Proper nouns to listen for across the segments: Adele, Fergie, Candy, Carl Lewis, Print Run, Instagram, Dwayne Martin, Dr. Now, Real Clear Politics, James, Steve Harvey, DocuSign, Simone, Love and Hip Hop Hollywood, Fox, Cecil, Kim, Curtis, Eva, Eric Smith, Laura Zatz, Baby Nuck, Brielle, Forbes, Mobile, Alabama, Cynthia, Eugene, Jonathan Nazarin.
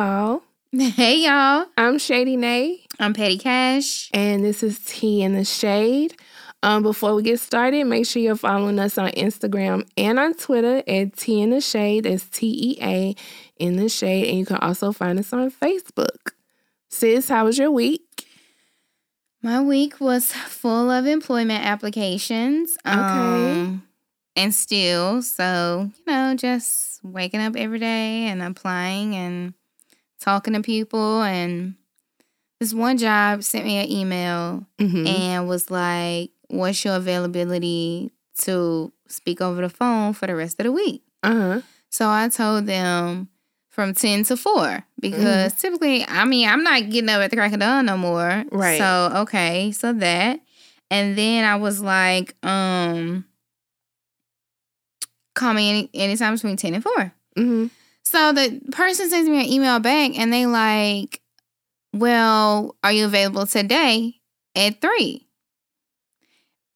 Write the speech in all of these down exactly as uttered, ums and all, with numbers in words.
y'all. Hey, y'all. I'm Shady Nay. I'm Petty Cash. And this is Tea in the Shade. Um, before we get started, make sure you're following us on Instagram and on Twitter at Tea in the Shade. That's T E A in the Shade. And you can also find us on Facebook. Sis, how was your week? My week was full of employment applications. Okay. Um, and still. So, you know, just waking up every day and applying and talking to people. And this one job sent me an email mm-hmm. and was like, what's your availability to speak over the phone for the rest of the week? Uh-huh. So I told them from ten to four because mm. typically, I mean, I'm not getting up at the crack of dawn no more. Right. So, okay, so that. And then I was like, um, call me any anytime between ten and four. Mm-hmm. So the person sends me an email back and they like, well, are you available today at three?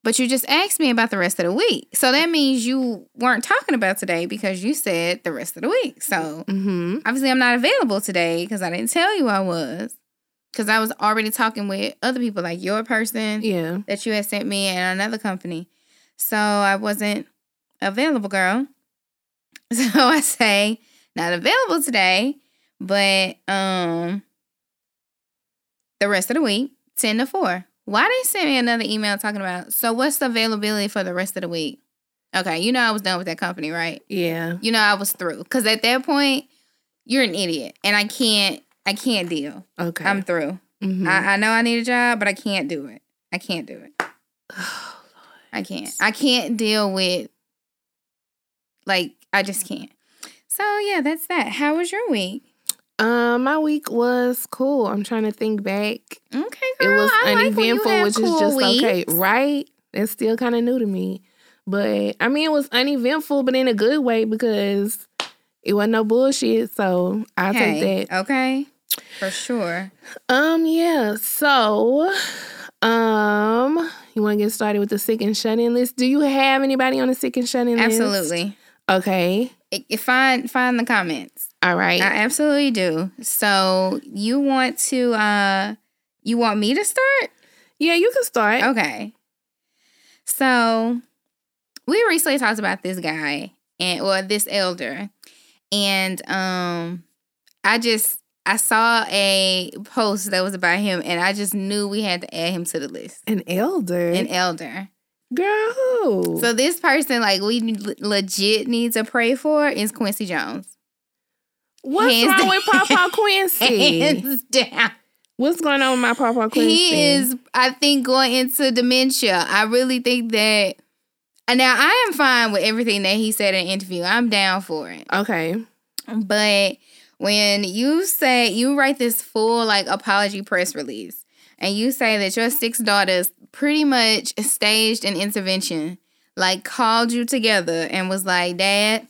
But you just asked me about the rest of the week. So that means you weren't talking about today because you said the rest of the week. So mm-hmm. obviously I'm not available today because I didn't tell you I was. Because I was already talking with other people, like your person yeah. that you had sent me and another company. So I wasn't available, girl. So I say, not available today, but um, the rest of the week, ten to four. Why they send me another email talking about, so what's the availability for the rest of the week? Okay, you know I was done with that company, right? Yeah. You know I was through. Because at that point, you're an idiot. And I can't, I can't deal. Okay. I'm through. Mm-hmm. I, I know I need a job, but I can't do it. I can't do it. Oh, Lord. I can't. I can't deal with, like, I just can't. So, yeah, that's that. How was your week? Um, my week was cool. I'm trying to think back. Okay, girl. It was I uneventful, like which cool is just weeks. Okay, right? It's still kind of new to me. But, I mean, it was uneventful, but in a good way because it wasn't no bullshit. So, I'll okay. take that. Okay, for sure. Um, yeah. So, um, you want to get started with the sick and shut-in list? Do you have anybody on the sick and shut-in list? Absolutely. Okay. Find find the comments. All right. I absolutely do. So you want to uh you want me to start? Yeah, you can start. Okay. So we recently talked about this guy and or this elder. And um I just I saw a post that was about him and I just knew we had to add him to the list. An elder. An elder. Girl, who? So this person, like, we legit need to pray for is Quincy Jones. What's hands wrong down. With Papa Quincy? Hands down. What's going on with my Papa Quincy? He is, I think, going into dementia. I really think that... Now, I am fine with everything that he said in the interview. I'm down for it. Okay. But when you say... You write this full, like, apology press release, and you say that your six daughters... pretty much staged an intervention, like called you together and was like, Dad,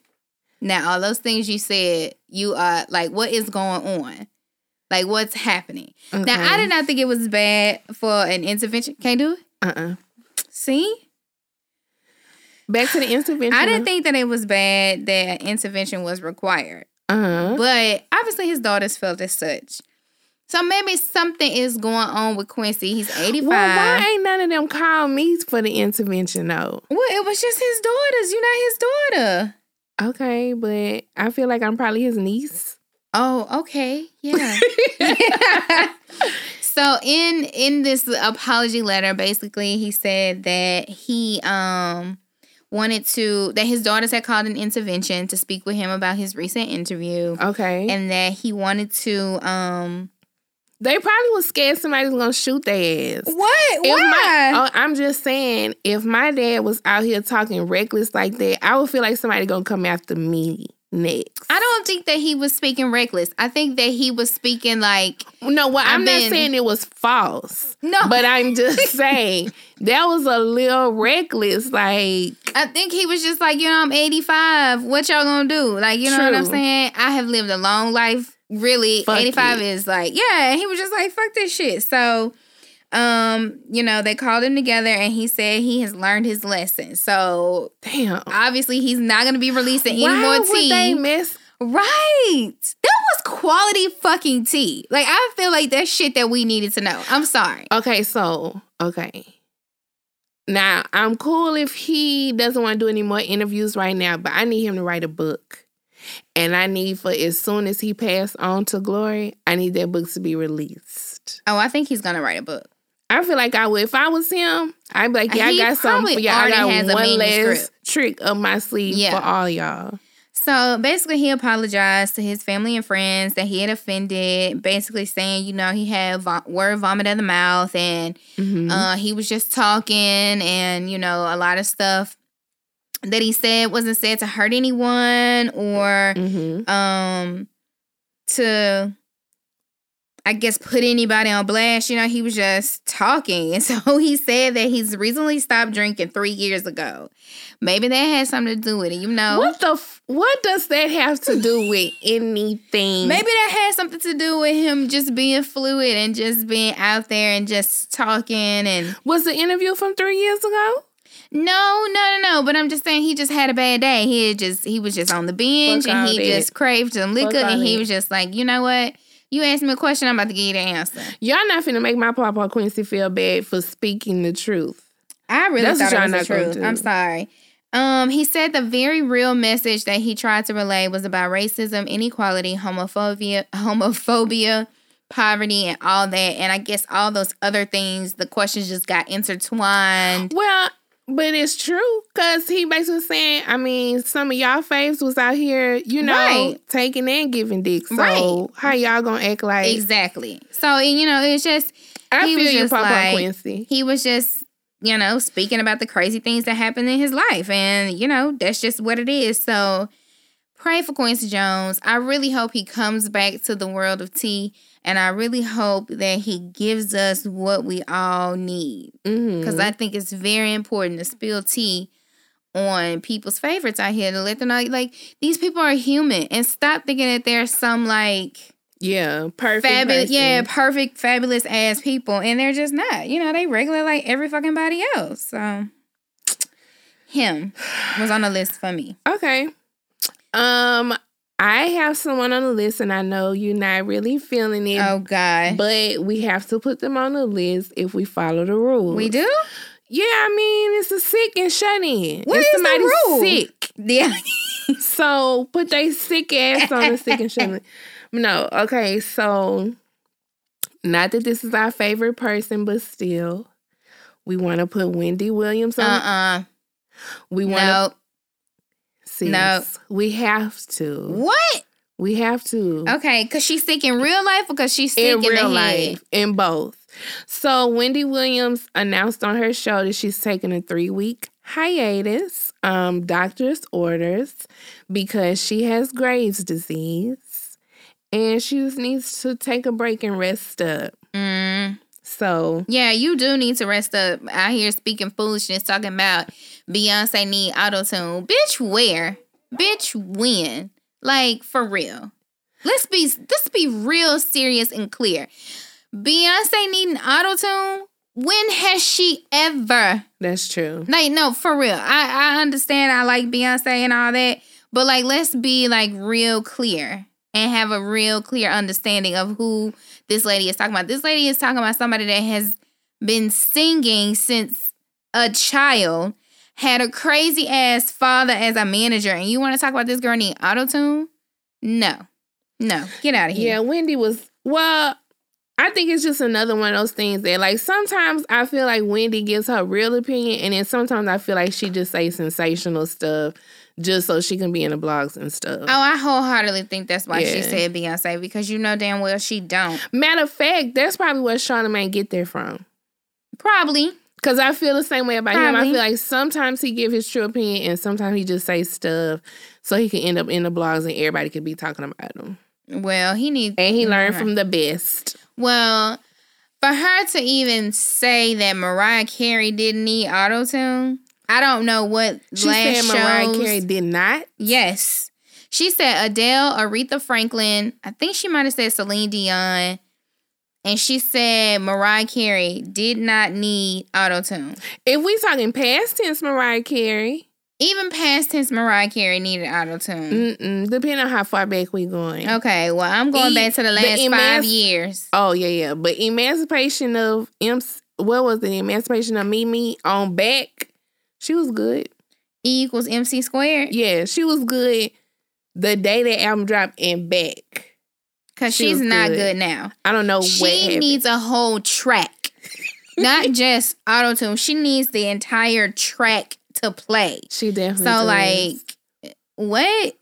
now all those things you said, you are like, what is going on? Like, what's happening? Okay. Now, I did not think it was bad for an intervention. Can't do it? Uh-uh. See? Back to the intervention. I didn't think that it was bad that intervention was required. Uh-huh. But obviously his daughters felt as such. So maybe something is going on with Quincy. He's eighty-five. Well, why ain't none of them call me for the intervention, though? Well, it was just his daughters. You're not his daughter. Okay, but I feel like I'm probably his niece. Oh, okay. Yeah. yeah. So in in this apology letter, basically, he said that he um wanted to, that his daughters had called an intervention to speak with him about his recent interview. Okay. And that he wanted to... um. They probably was scared somebody was going to shoot their ass. What? If Why? My, oh, I'm just saying, if my dad was out here talking reckless like that, I would feel like somebody going to come after me next. I don't think that he was speaking reckless. I think that he was speaking like... No, well, I'm been, not saying it was false. No. But I'm just saying, that was a little reckless, like... I think he was just like, you know, I'm eighty-five. What y'all going to do? Like, you know true. What I'm saying? I have lived a long life. Really, fuck eighty-five it. Is like, yeah, and he was just like, fuck this shit. So, um, you know, they called him together and he said he has learned his lesson. So, damn, obviously he's not going to be releasing Why any more would tea. They miss? Right. That was quality fucking tea. Like, I feel like that's shit that we needed to know. I'm sorry. Okay, so, okay. Now, I'm cool if he doesn't want to do any more interviews right now, but I need him to write a book. And I need for as soon as he passed on to glory, I need that book to be released. Oh, I think he's going to write a book. I feel like I would. If I was him, I'd be like, yeah, he I got something for y'all. I got one last trick up my sleeve yeah. for all y'all. So, basically, he apologized to his family and friends that he had offended, basically saying, you know, he had vo- word vomit out the mouth, and mm-hmm. uh, he was just talking, and, you know, a lot of stuff that he said wasn't said to hurt anyone or mm-hmm. um, to, I guess, put anybody on blast. You know, he was just talking. And so he said that he's recently stopped drinking three years ago. Maybe that had something to do with it, you know. What the f- what does that have to do with anything? Maybe that had something to do with him just being fluid and just being out there and just talking. And was the interview from three years ago? No, no, no, no. But I'm just saying he just had a bad day. He had just he was just on the bench Fuck and he that. just craved some liquor Fuck and he that. was just like, you know what? You asked me a question, I'm about to give you the answer. Y'all not finna make my Papa Quincy feel bad for speaking the truth. I really That's thought it was the truth. I'm sorry. Um, he said the very real message that he tried to relay was about racism, inequality, homophobia, homophobia, poverty, and all that. And I guess all those other things, the questions just got intertwined. Well, but it's true because he basically saying, I mean, some of y'all faves was out here, you know, right. taking and giving dick. So right. how y'all gonna act like? Exactly. So, you know, it's just, I he feel was your just Papa like, Quincy. He was just, you know, speaking about the crazy things that happened in his life. And, you know, that's just what it is. So, pray for Quincy Jones. I really hope he comes back to the world of tea. And I really hope that he gives us what we all need. Mm-hmm. Because I think it's very important to spill tea on people's favorites out here. To let them know, like, these people are human. And stop thinking that they're some, like... Yeah, perfect. Fabu- yeah, perfect, fabulous ass people. And they're just not. You know, they regular like every fucking body else. So, him was on the list for me. Okay. Um, I have someone on the list, and I know you're not really feeling it. Oh, God. But we have to put them on the list if we follow the rules. We do? Yeah, I mean, it's a sick and shut in. What if is somebody the rule? Sick. Yeah. So, put they sick ass on the sick and shut in. No, okay, so not that this is our favorite person, but still, we want to put Wendy Williams on. Uh-uh. We want to. Nope. Sis, nope. We have to. What? We have to. Okay, because she's sick in real life or because she's sick in, in real the head? Life, in both. So, Wendy Williams announced on her show that she's taking a three-week hiatus, um, doctor's orders, because she has Graves' disease. And she just needs to take a break and rest up. Mm. So. Yeah, you do need to rest up. Out here speaking foolishness, talking about Beyonce need autotune. Bitch, where? Bitch, when? Like, for real. Let's be, let's be real serious and clear. Beyonce needing autotune? When has she ever? That's true. Like, no, for real. I, I understand I like Beyonce and all that. But, like, let's be, like, real clear. And have a real clear understanding of who this lady is talking about. This lady is talking about somebody that has been singing since a child, had a crazy ass father as a manager, and you want to talk about this girl needing autotune? No. No. Get out of here. Yeah, Wendy was, well, I think it's just another one of those things that, like, sometimes I feel like Wendy gives her real opinion, and then sometimes I feel like she just says sensational stuff. Just so she can be in the blogs and stuff. Oh, I wholeheartedly think that's why yeah. she said Beyonce, because you know damn well she don't. Matter of fact, that's probably where Charlamagne get there from. Probably. Because I feel the same way about probably. him. I feel like sometimes he give his true opinion and sometimes he just say stuff so he can end up in the blogs and everybody could be talking about him. Well, he needs... And he learned right. from the best. Well, for her to even say that Mariah Carey didn't need autotune... I don't know what she last said Mariah shows. Carey did not? Yes. She said Adele, Aretha Franklin, I think she might have said Celine Dion, and she said Mariah Carey did not need autotune. If we talking past tense Mariah Carey, Even past tense, Mariah Carey needed autotune. Mm-mm. Depending on how far back we going. Okay, well, I'm going e- back to the last the emanci- five years. Oh, yeah, yeah. But Emancipation of... M- what was it? Emancipation of Mimi on back. She was good. E equals M C squared? Yeah, she was good the day that album dropped and back. Because she she's not good. good now. I don't know she what She needs a whole track. Not just autotune. She needs the entire track to play. She definitely So, does. like, what?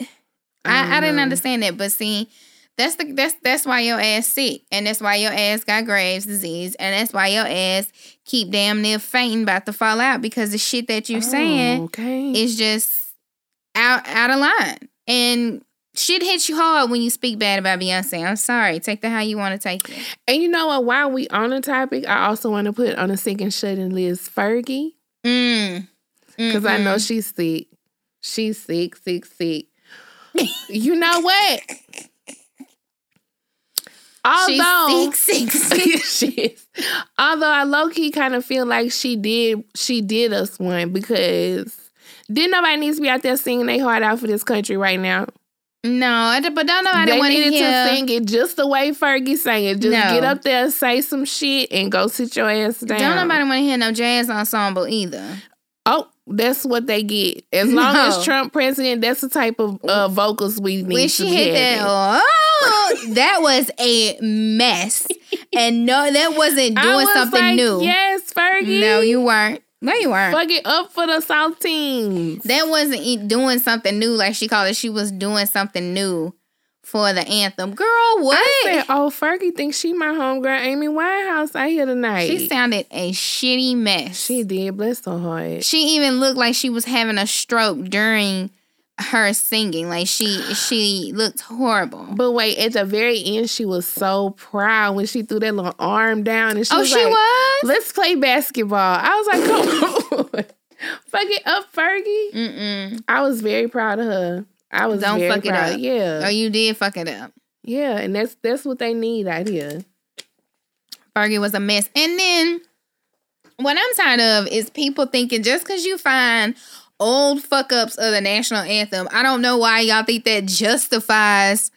I, I, I didn't understand that. But, see, that's the that's that's why your ass sick. And that's why your ass got Graves' disease. And that's why your ass keep damn near fainting about to fall out. Because the shit that you oh, saying okay. is just out, out of line. And... shit hits you hard when you speak bad about Beyonce. I'm sorry. Take that how you want to take it. And you know what? While we on the topic, I also want to put on a second shut-in list Fergie. Mm. Because mm-hmm. I know she's sick. She's sick, sick, sick. You know what? Although, she's sick, sick, sick. She is. Although I low-key kind of feel like she did, she did us one because didn't nobody needs to be out there singing their heart out for this country right now. No, but don't nobody want to hear. They needed to sing it just the way Fergie sang it. Just no. get up there, say some shit, and go sit your ass down. Don't nobody want to hear no jazz ensemble either. Oh, that's what they get. As long no. as Trump president, that's the type of uh, vocals we need when she to hit get. That, oh, that was a mess. And no, that wasn't doing I was something like, new. Yes, Fergie. No, you weren't. No, you weren't. Fuck it up for the South team. That wasn't doing something new, like she called it. She was doing something new for the anthem. Girl, what? I said, oh, Fergie thinks she my homegirl Amy Winehouse out here tonight. She sounded a shitty mess. She did. Bless her heart. She even looked like she was having a stroke during her singing. Like, she she looked horrible. But wait, at the very end, she was so proud when she threw that little arm down. And she oh, was she like, was? Let's play basketball. I was like, come on. Fuck it up, Fergie. Mm-mm. I was very proud of her. I was Don't very fuck proud. It up. Yeah. Oh, you did fuck it up. Yeah, and that's that's what they need out here. Fergie was a mess. And then, what I'm tired of is people thinking, just because you find... old fuck-ups of the national anthem. I don't know why y'all think that justifies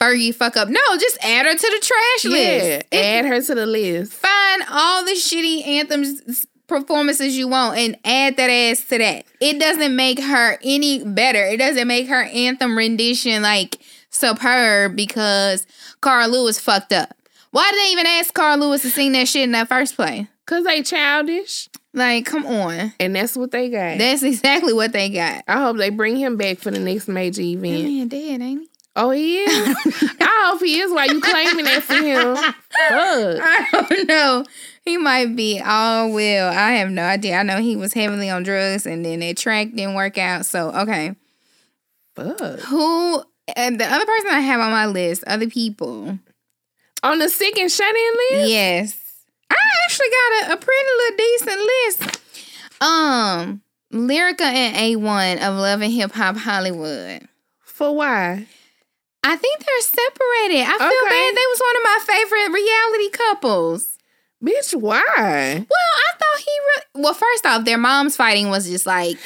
Fergie fuck-up. No, just add her to the trash yeah, list. Yeah, add her to the list. Find all the shitty anthems performances you want and add that ass to that. It doesn't make her any better. It doesn't make her anthem rendition, like, superb because Carl Lewis fucked up. Why did they even ask Carl Lewis to sing that shit in that first play? Because they childish. Like, come on. And that's what they got. That's exactly what they got. I hope they bring him back for the next major event. That man dead, ain't he? Oh, he is? I hope he is. Why you claiming that for him? Fuck. I don't know. He might be all Will. I have no idea. I know he was heavily on drugs, and then that track didn't work out. So, okay. Fuck. Who? And the other person I have on my list, other people. On the sick and shut-in list? Yes. I actually got a, a pretty little decent list. Um, Lyrica and A one of Love and Hip Hop Hollywood. For why? I think they're separated. I feel okay. bad. They was one of my favorite reality couples. Bitch, why? Well, I thought he... Re- well, first off, their moms fighting was just like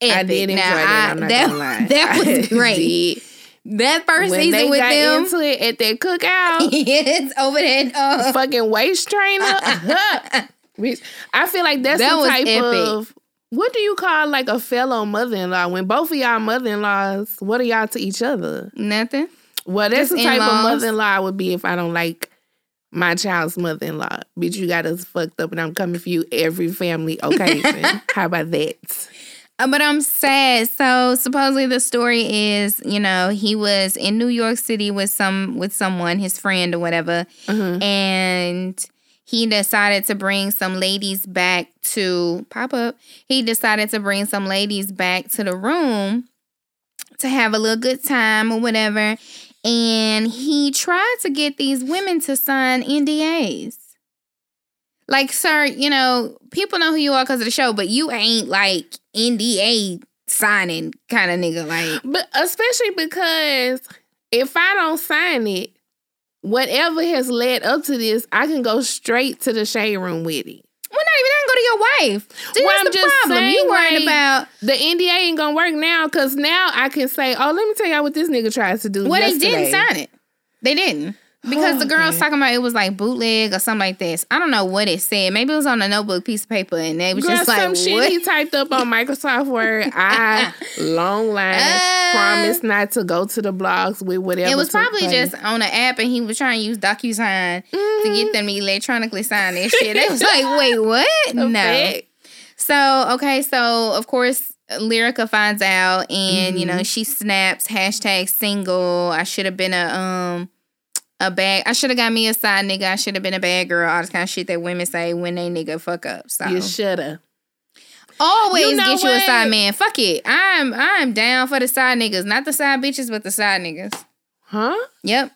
epic. I did enjoy now, that. I, I'm not that, gonna lie. That was great. That first when season they with got them into it at that cookout, yes, over that uh, fucking waist trainer. I feel like that's that the type epic. Of what do you call like a fellow mother-in-law when both of y'all mother-in-laws? What are y'all to each other? Nothing. Well, that's Just the type in-laws. Of mother-in-law I would be if I don't like my child's mother-in-law. Bitch, you got us fucked up, and I'm coming for you every family occasion. How about that? But I'm sad. So supposedly the story is, you know, he was in New York City with some with someone, his friend or whatever, mm-hmm. and he decided to bring some ladies back to pop up. He decided to bring some ladies back to the room to have a little good time or whatever, and he tried to get these women to sign N D As. Like, sir, you know, people know who you are because of the show, but you ain't, like, N D A signing kind of nigga, like. But especially because if I don't sign it, whatever has led up to this, I can go straight to the shade room with it. Well, not even, I can go to your wife. See, well, that's I'm the just problem. Saying, you worried like, about the N D A ain't gonna work now because now I can say, oh, let me tell y'all what this nigga tries to do. Well, yesterday. They didn't sign it. They didn't. Because oh, the girl was talking about it was like bootleg or something like this. I don't know what it said. Maybe it was on a notebook piece of paper and they was girl, just like, some what? Shit he typed up on Microsoft Word. I, long line, uh, promise not to go to the blogs with whatever. It was probably play. Just on an app and he was trying to use DocuSign mm. to get them to electronically sign that shit. They was like, wait, what? No. Fact. So, okay, so of course, Lyrica finds out and, mm. you know, she snaps, hashtag single. I should have been a, um... A bag. I should have got me a side nigga. I should have been a bad girl. All this kind of shit that women say when they nigga fuck up. So you shoulda. Always you know get what? You a side man. Fuck it. I'm I'm down for the side niggas, not the side bitches, but the side niggas. Huh? Yep.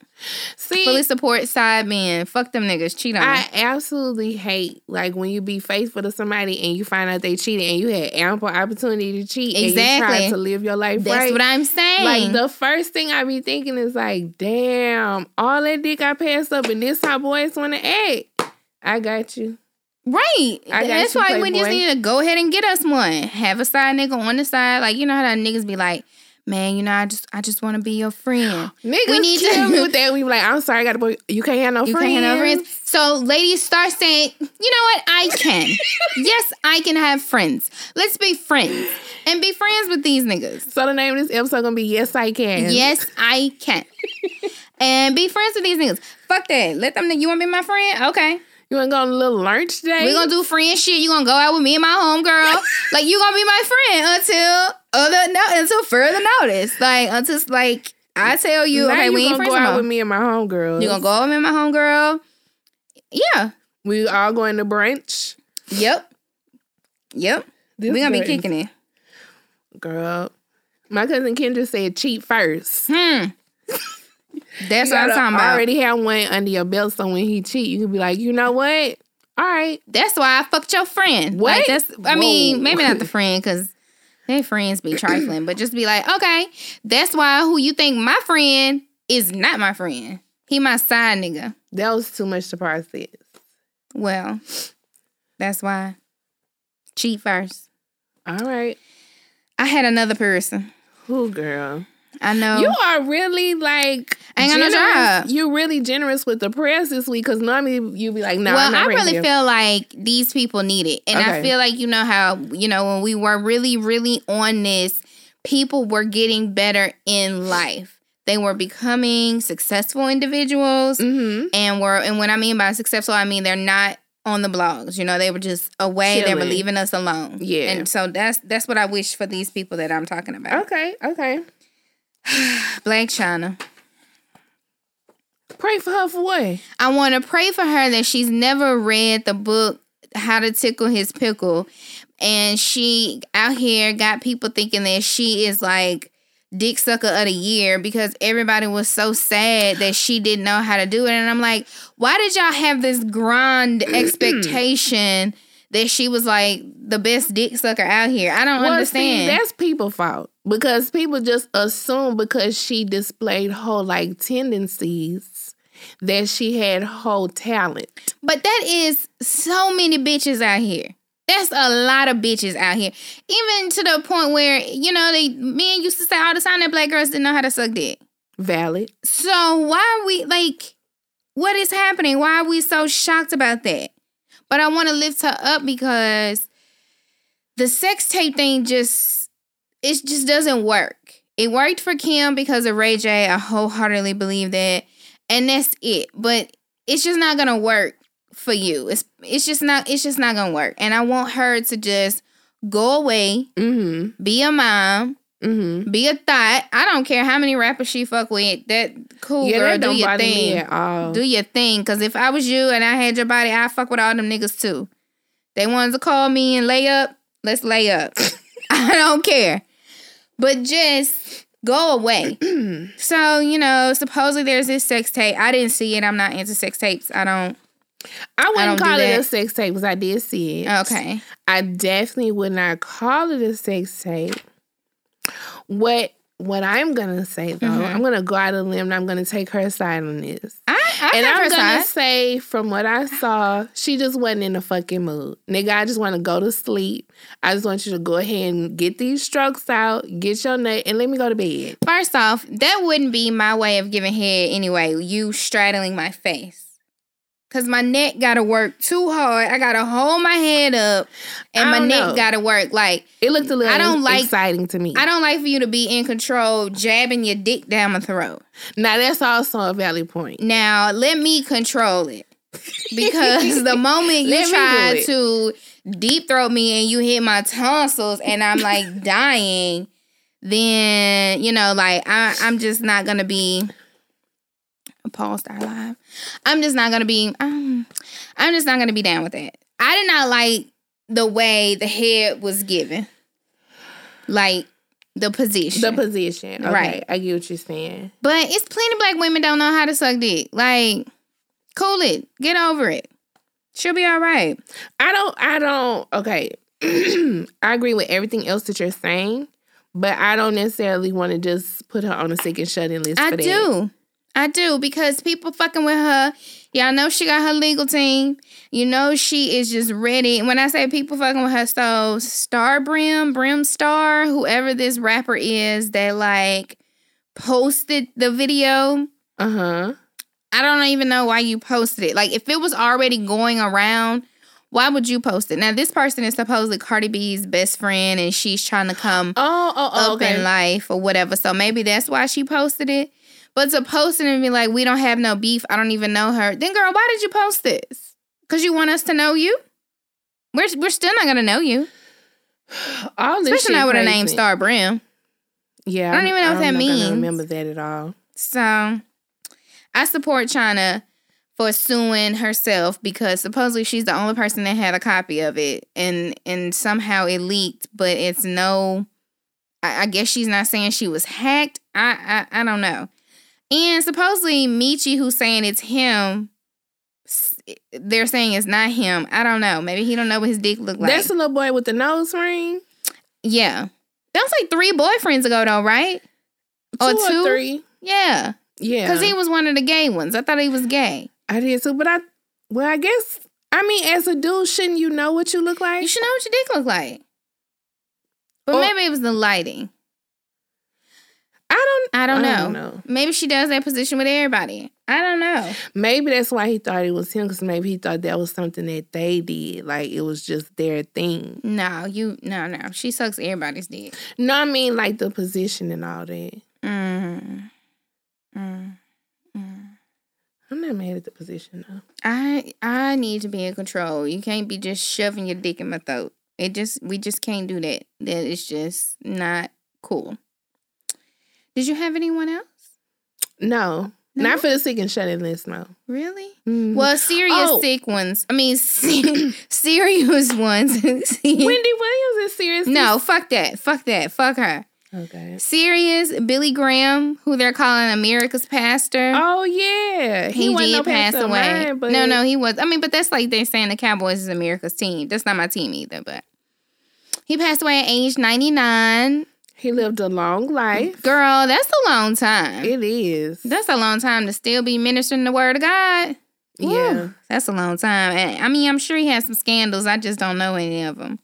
See, fully support side men. Fuck them niggas. Cheat on them. I absolutely hate like when you be faithful to somebody and you find out they cheated and you had ample opportunity to cheat. Exactly. And you try to live your life That's right. That's what I'm saying. Like the first thing I be thinking is like, damn, all that dick I passed up and this how boys want to act. I got you. Right. I got That's you, why Playboy. We just need to go ahead and get us one. Have a side nigga on the side. Like you know how that niggas be like, man, you know, I just I just want to be your friend. Niggas we need kill to me with that. We be like, I'm sorry, I got to boy. You can't have no you friends. You can't have no friends. So ladies start saying, you know what? I can. Yes, I can have friends. Let's be friends and be friends with these niggas. So the name of this episode going to be Yes, I Can. Yes, I Can. And be friends with these niggas. Fuck that. Let them know you want to be my friend? Okay. You want to go on a little lunch date? We're going to do friend shit. You're going to go out with me and my homegirl. Like, you going to be my friend until other no, until further notice. Like, until, like, I tell you, now okay, you we ain't friends. You're going to go out with me and my homegirl. You're going to go out with me and my homegirl. Yeah. We all going to brunch. Yep. Yep. We're going to be kicking it. Girl. My cousin Kendra said cheat first. Hmm. That's you what I'm talking about. I already have one under your belt, so when he cheat, you can be like, you know what? All right. That's why I fucked your friend. What? Like, that's, I Whoa. mean, maybe not the friend, because their friends be trifling, but just be like, okay, that's why who you think my friend is not my friend. He my side nigga. That was too much to process. Well, that's why. Cheat first. All right. I had another person. Who, girl? I know. You are really like I ain't got no job. You're really generous with the prayers this week because normally you be like, no, nah, well, I'm not I really you. feel like these people need it. And okay. I feel like, you know how, you know, when we were really, really on this, people were getting better in life. They were becoming successful individuals. Mm-hmm. And were and when I mean by successful, I mean they're not on the blogs. You know, they were just away. Chilling. They were leaving us alone. Yeah. And so that's that's what I wish for these people that I'm talking about. Okay, okay. Black Chyna. Pray for her for what? I want to pray for her that she's never read the book How to Tickle His Pickle, and she out here got people thinking that she is like dick sucker of the year because everybody was so sad that she didn't know how to do it. And I'm like, why did y'all have this grand expectation that she was like the best dick sucker out here? I don't well, understand. See, that's people's fault. Because people just assume because she displayed whole like tendencies that she had whole talent. But that is so many bitches out here. That's a lot of bitches out here. Even to the point where, you know, they men used to say all the time that black girls didn't know how to suck dick. Valid. So why are we like, what is happening? Why are we so shocked about that? But I want to lift her up because the sex tape thing just, it just doesn't work. It worked for Kim because of Ray J. I wholeheartedly believe that. And that's it. But it's just not going to work for you. It's it's just not it's just not going to work. And I want her to just go away, mm-hmm. be a mom, mm-hmm. be a thought. I don't care how many rappers she fuck with. That cool yeah, girl, that don't do your thing. At all. Do your thing. Cause if I was you and I had your body, I'd fuck with all them niggas too. They wanted to call me and lay up, let's lay up. I don't care. But just go away. So, you know, supposedly there's this sex tape. I didn't see it. I'm not into sex tapes. I don't I wouldn't I don't call it a sex tape because I did see it. Okay. I definitely would not call it a sex tape. What what I'm gonna say though, mm-hmm. I'm gonna go out on a limb and I'm gonna take her side on this. I I and never I'm gonna say, from what I saw, she just wasn't in a fucking mood. Nigga, I just want to go to sleep. I just want you to go ahead and get these strokes out, get your nut, and let me go to bed. First off, that wouldn't be my way of giving head anyway, you straddling my face. Because my neck got to work too hard. I got to hold my head up, and my neck got to work. Like, it looked a little I don't like, exciting to me. I don't like for you to be in control, jabbing your dick down my throat. Now, that's also a valid point. Now, let me control it. Because the moment you try to deep throat me and you hit my tonsils and I'm, like, dying, then, you know, like, I, I'm just not going to be... paused our live. I'm just not gonna be. Um, I'm just not gonna be down with that. I did not like the way the head was given, like the position. The position, okay, right? I get what you're saying, but it's plenty of black women don't know how to suck dick. Like, cool it, get over it. She'll be all right. I don't. I don't. Okay, I agree with everything else that you're saying, but I don't necessarily want to just put her on a sick and shut-in list. I for that. do. I do, because people fucking with her. Y'all know she got her legal team. You know she is just ready. And when I say people fucking with her, so Star Brim, Brim Star, whoever this rapper is that, like, posted the video. Uh-huh. I don't even know why you posted it. Like, if it was already going around, why would you post it? Now, this person is supposedly Cardi B's best friend, and she's trying to come oh, oh, oh, up okay. in life or whatever. So maybe that's why she posted it. But to post it and be like, we don't have no beef, I don't even know her. Then, girl, why did you post this? Because you want us to know you? We're we're still not going to know you. All this Especially not with a name Star Brim. Yeah. I don't even know I what that know means. I don't remember that at all. So, I support China for suing herself because supposedly she's the only person that had a copy of it. And, and somehow it leaked, but it's no... I, I guess she's not saying she was hacked. I I, I don't know. And supposedly, Michi, who's saying it's him, they're saying it's not him. I don't know. Maybe he don't know what his dick looked like. That's the little boy with the nose ring? Yeah. That was like three boyfriends ago, though, right? Two or, or two? three. Yeah. Yeah. Because he was one of the gay ones. I thought he was gay. I did, too. But I, well, I guess, I mean, as a dude, shouldn't you know what you look like? You should know what your dick look like. But or- maybe it was the lighting. I don't I don't know. I don't know. Maybe she does that position with everybody. I don't know. Maybe that's why he thought it was him, because maybe he thought that was something that they did. Like, it was just their thing. No, you, no, no. She sucks everybody's dick. No, I mean, like, the position and all that. Mm. Mm. Mm. I'm not mad at the position, though. I, I need to be in control. You can't be just shoving your dick in my throat. It just, we just can't do that. That is just not cool. Did you have anyone else? No. no? Not for the sick and shut-in list, no. Really? Mm. Well, serious oh. sick ones. I mean, se- serious ones. Wendy Williams is serious. No, fuck that. Fuck that. Fuck her. Okay. Serious Billy Graham, who they're calling America's pastor. Oh, yeah. He, he did no pass away. Mine, but... No, no, he was. I mean, but that's like they're saying the Cowboys is America's team. That's not my team either, but. He passed away at age ninety-nine. He lived a long life. Girl, that's a long time. It is. That's a long time to still be ministering the word of God. Woo. Yeah. That's a long time. And, I mean, I'm sure he had some scandals. I just don't know any of them.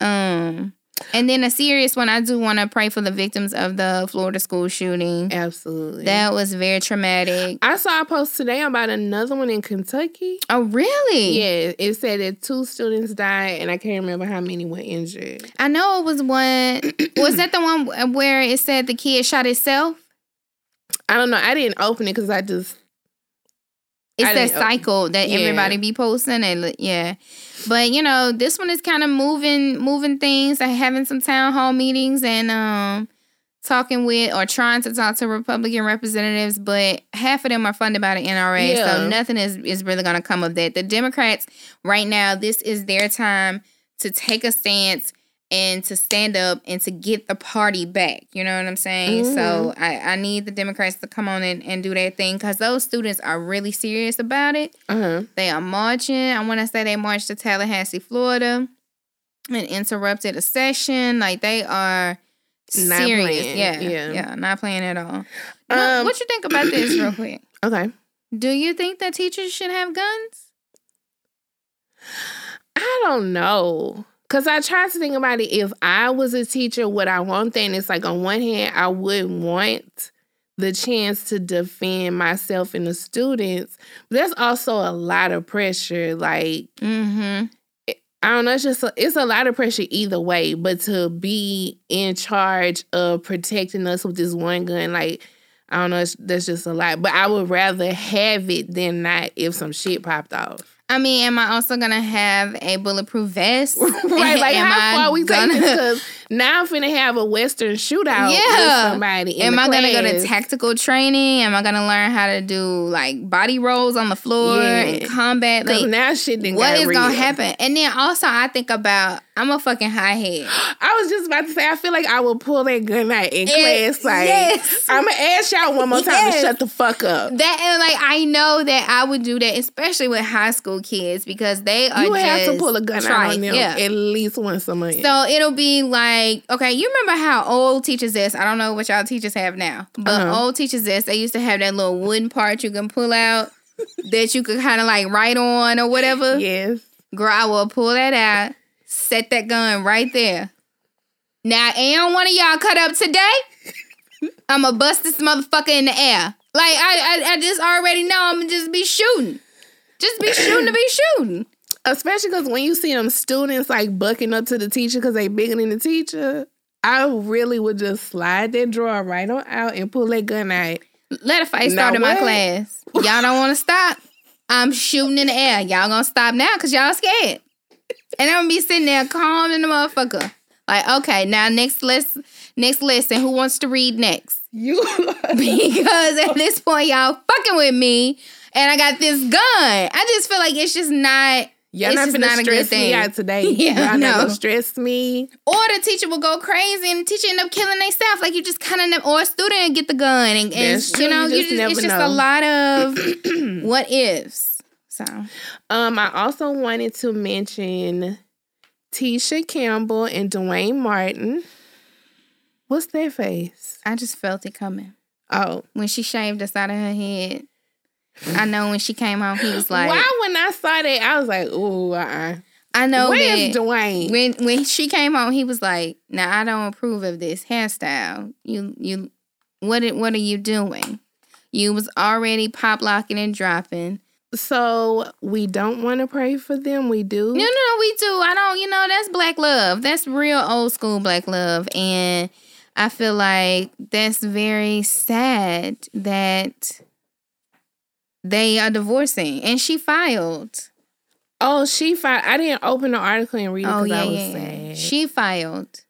Um, and then a serious one, I do want to pray for the victims of the Florida school shooting. Absolutely. That was very traumatic. I saw a post today about another one in Kentucky. Oh, really? Yeah. It said that two students died, and I can't remember how many were injured. I know it was one. Was that the one where it said the kid shot itself? I don't know. I didn't open it because I just... It's I that cycle open. that yeah. everybody be posting. and Yeah. But, you know, this one is kind of moving moving things and having some town hall meetings and um, talking with or trying to talk to Republican representatives. But half of them are funded by the N R A, yeah. so nothing is, is really going to come of that. The Democrats right now, this is their time to take a stance and to stand up and to get the party back. You know what I'm saying? Mm. So I, I need the Democrats to come on in and do their thing because those students are really serious about it. Uh-huh. They are marching. I want to say they marched to Tallahassee, Florida and interrupted a session. Like, they are not serious. Playing. Yeah, yeah. Yeah, not playing at all. Um, what, what you think about this real quick? Okay. Do you think that teachers should have guns? I don't know. Because I tried to think about it. If I was a teacher, would I want that? And it's like, on one hand, I would want the chance to defend myself and the students. But that's also a lot of pressure. Like, mm-hmm. I don't know. It's just a, it's a lot of pressure either way. But to be in charge of protecting us with this one gun, like, I don't know. That's just a lot. But I would rather have it than not if some shit popped off. I mean, am I also going to have a bulletproof vest? Right. Like, am how far I we gonna... take this? Because now I'm finna have a Western shootout yeah. with somebody in Am the I going to go to tactical training? Am I going to learn how to do, like, body rolls on the floor yeah. and combat? Because like, now shit didn't What is going to happen? And then also, I think about, I'm a fucking hothead. I was just about to say, I feel like I will pull that gun out in it, class. Like, yes. I'm going to ask y'all one more time yes. to shut the fuck up. That and, like, I know that I would do that, especially with high school kids, because they are you have just to pull a gun tried. Out on them yeah. at least once a month. So it'll be like, okay, you remember how old teachers is? I don't know what y'all teachers have now, but uh-huh. old teachers is they used to have that little wooden part you can pull out that you could kind of like write on or whatever. Yes, girl, I will pull that out, set that gun right there. Now, ain't one of y'all cut up today? I'ma bust this motherfucker in the air. Like I, I, I just already know I'ma just be shooting. Just be shooting to be shooting. Especially because when you see them students, like, bucking up to the teacher because they bigger than the teacher, I really would just slide that drawer right on out and pull that gun out. Let a fight start now in what? My class. Y'all don't want to stop. I'm shooting in the air. Y'all going to stop now because y'all scared. And I'm going to be sitting there calm in the motherfucker. Like, okay, now next lesson, next lesson, who wants to read next? You. Because at this point, y'all fucking with me. And I got this gun. I just feel like it's just not. Y'all not gonna stress me out today. Yeah, y'all no. not gonna stress me. Or the teacher will go crazy and the teacher end up killing themselves. Like you just kind of, or a student and get the gun, and, and you know, you just, you just it's know. Just a lot of what ifs. So, um, I also wanted to mention Tisha Campbell and Dwayne Martin. What's their face? I just felt it coming. Oh, when she shaved us out of her head. I know when she came home, he was like... Why when I saw that, I was like, ooh, uh-uh. I know Where's that... Where's Dwayne? When when she came home, he was like, nah, I don't approve of this hairstyle. You... you, What, what are you doing? You was already pop-locking and dropping. So, we don't want to pray for them, we do? No, no, no, we do. I don't... You know, that's black love. That's real old-school black love. And I feel like that's very sad that... They are divorcing. And she filed. Oh, she filed. I didn't open the article and read it because oh, yeah, I was yeah. sad. She filed.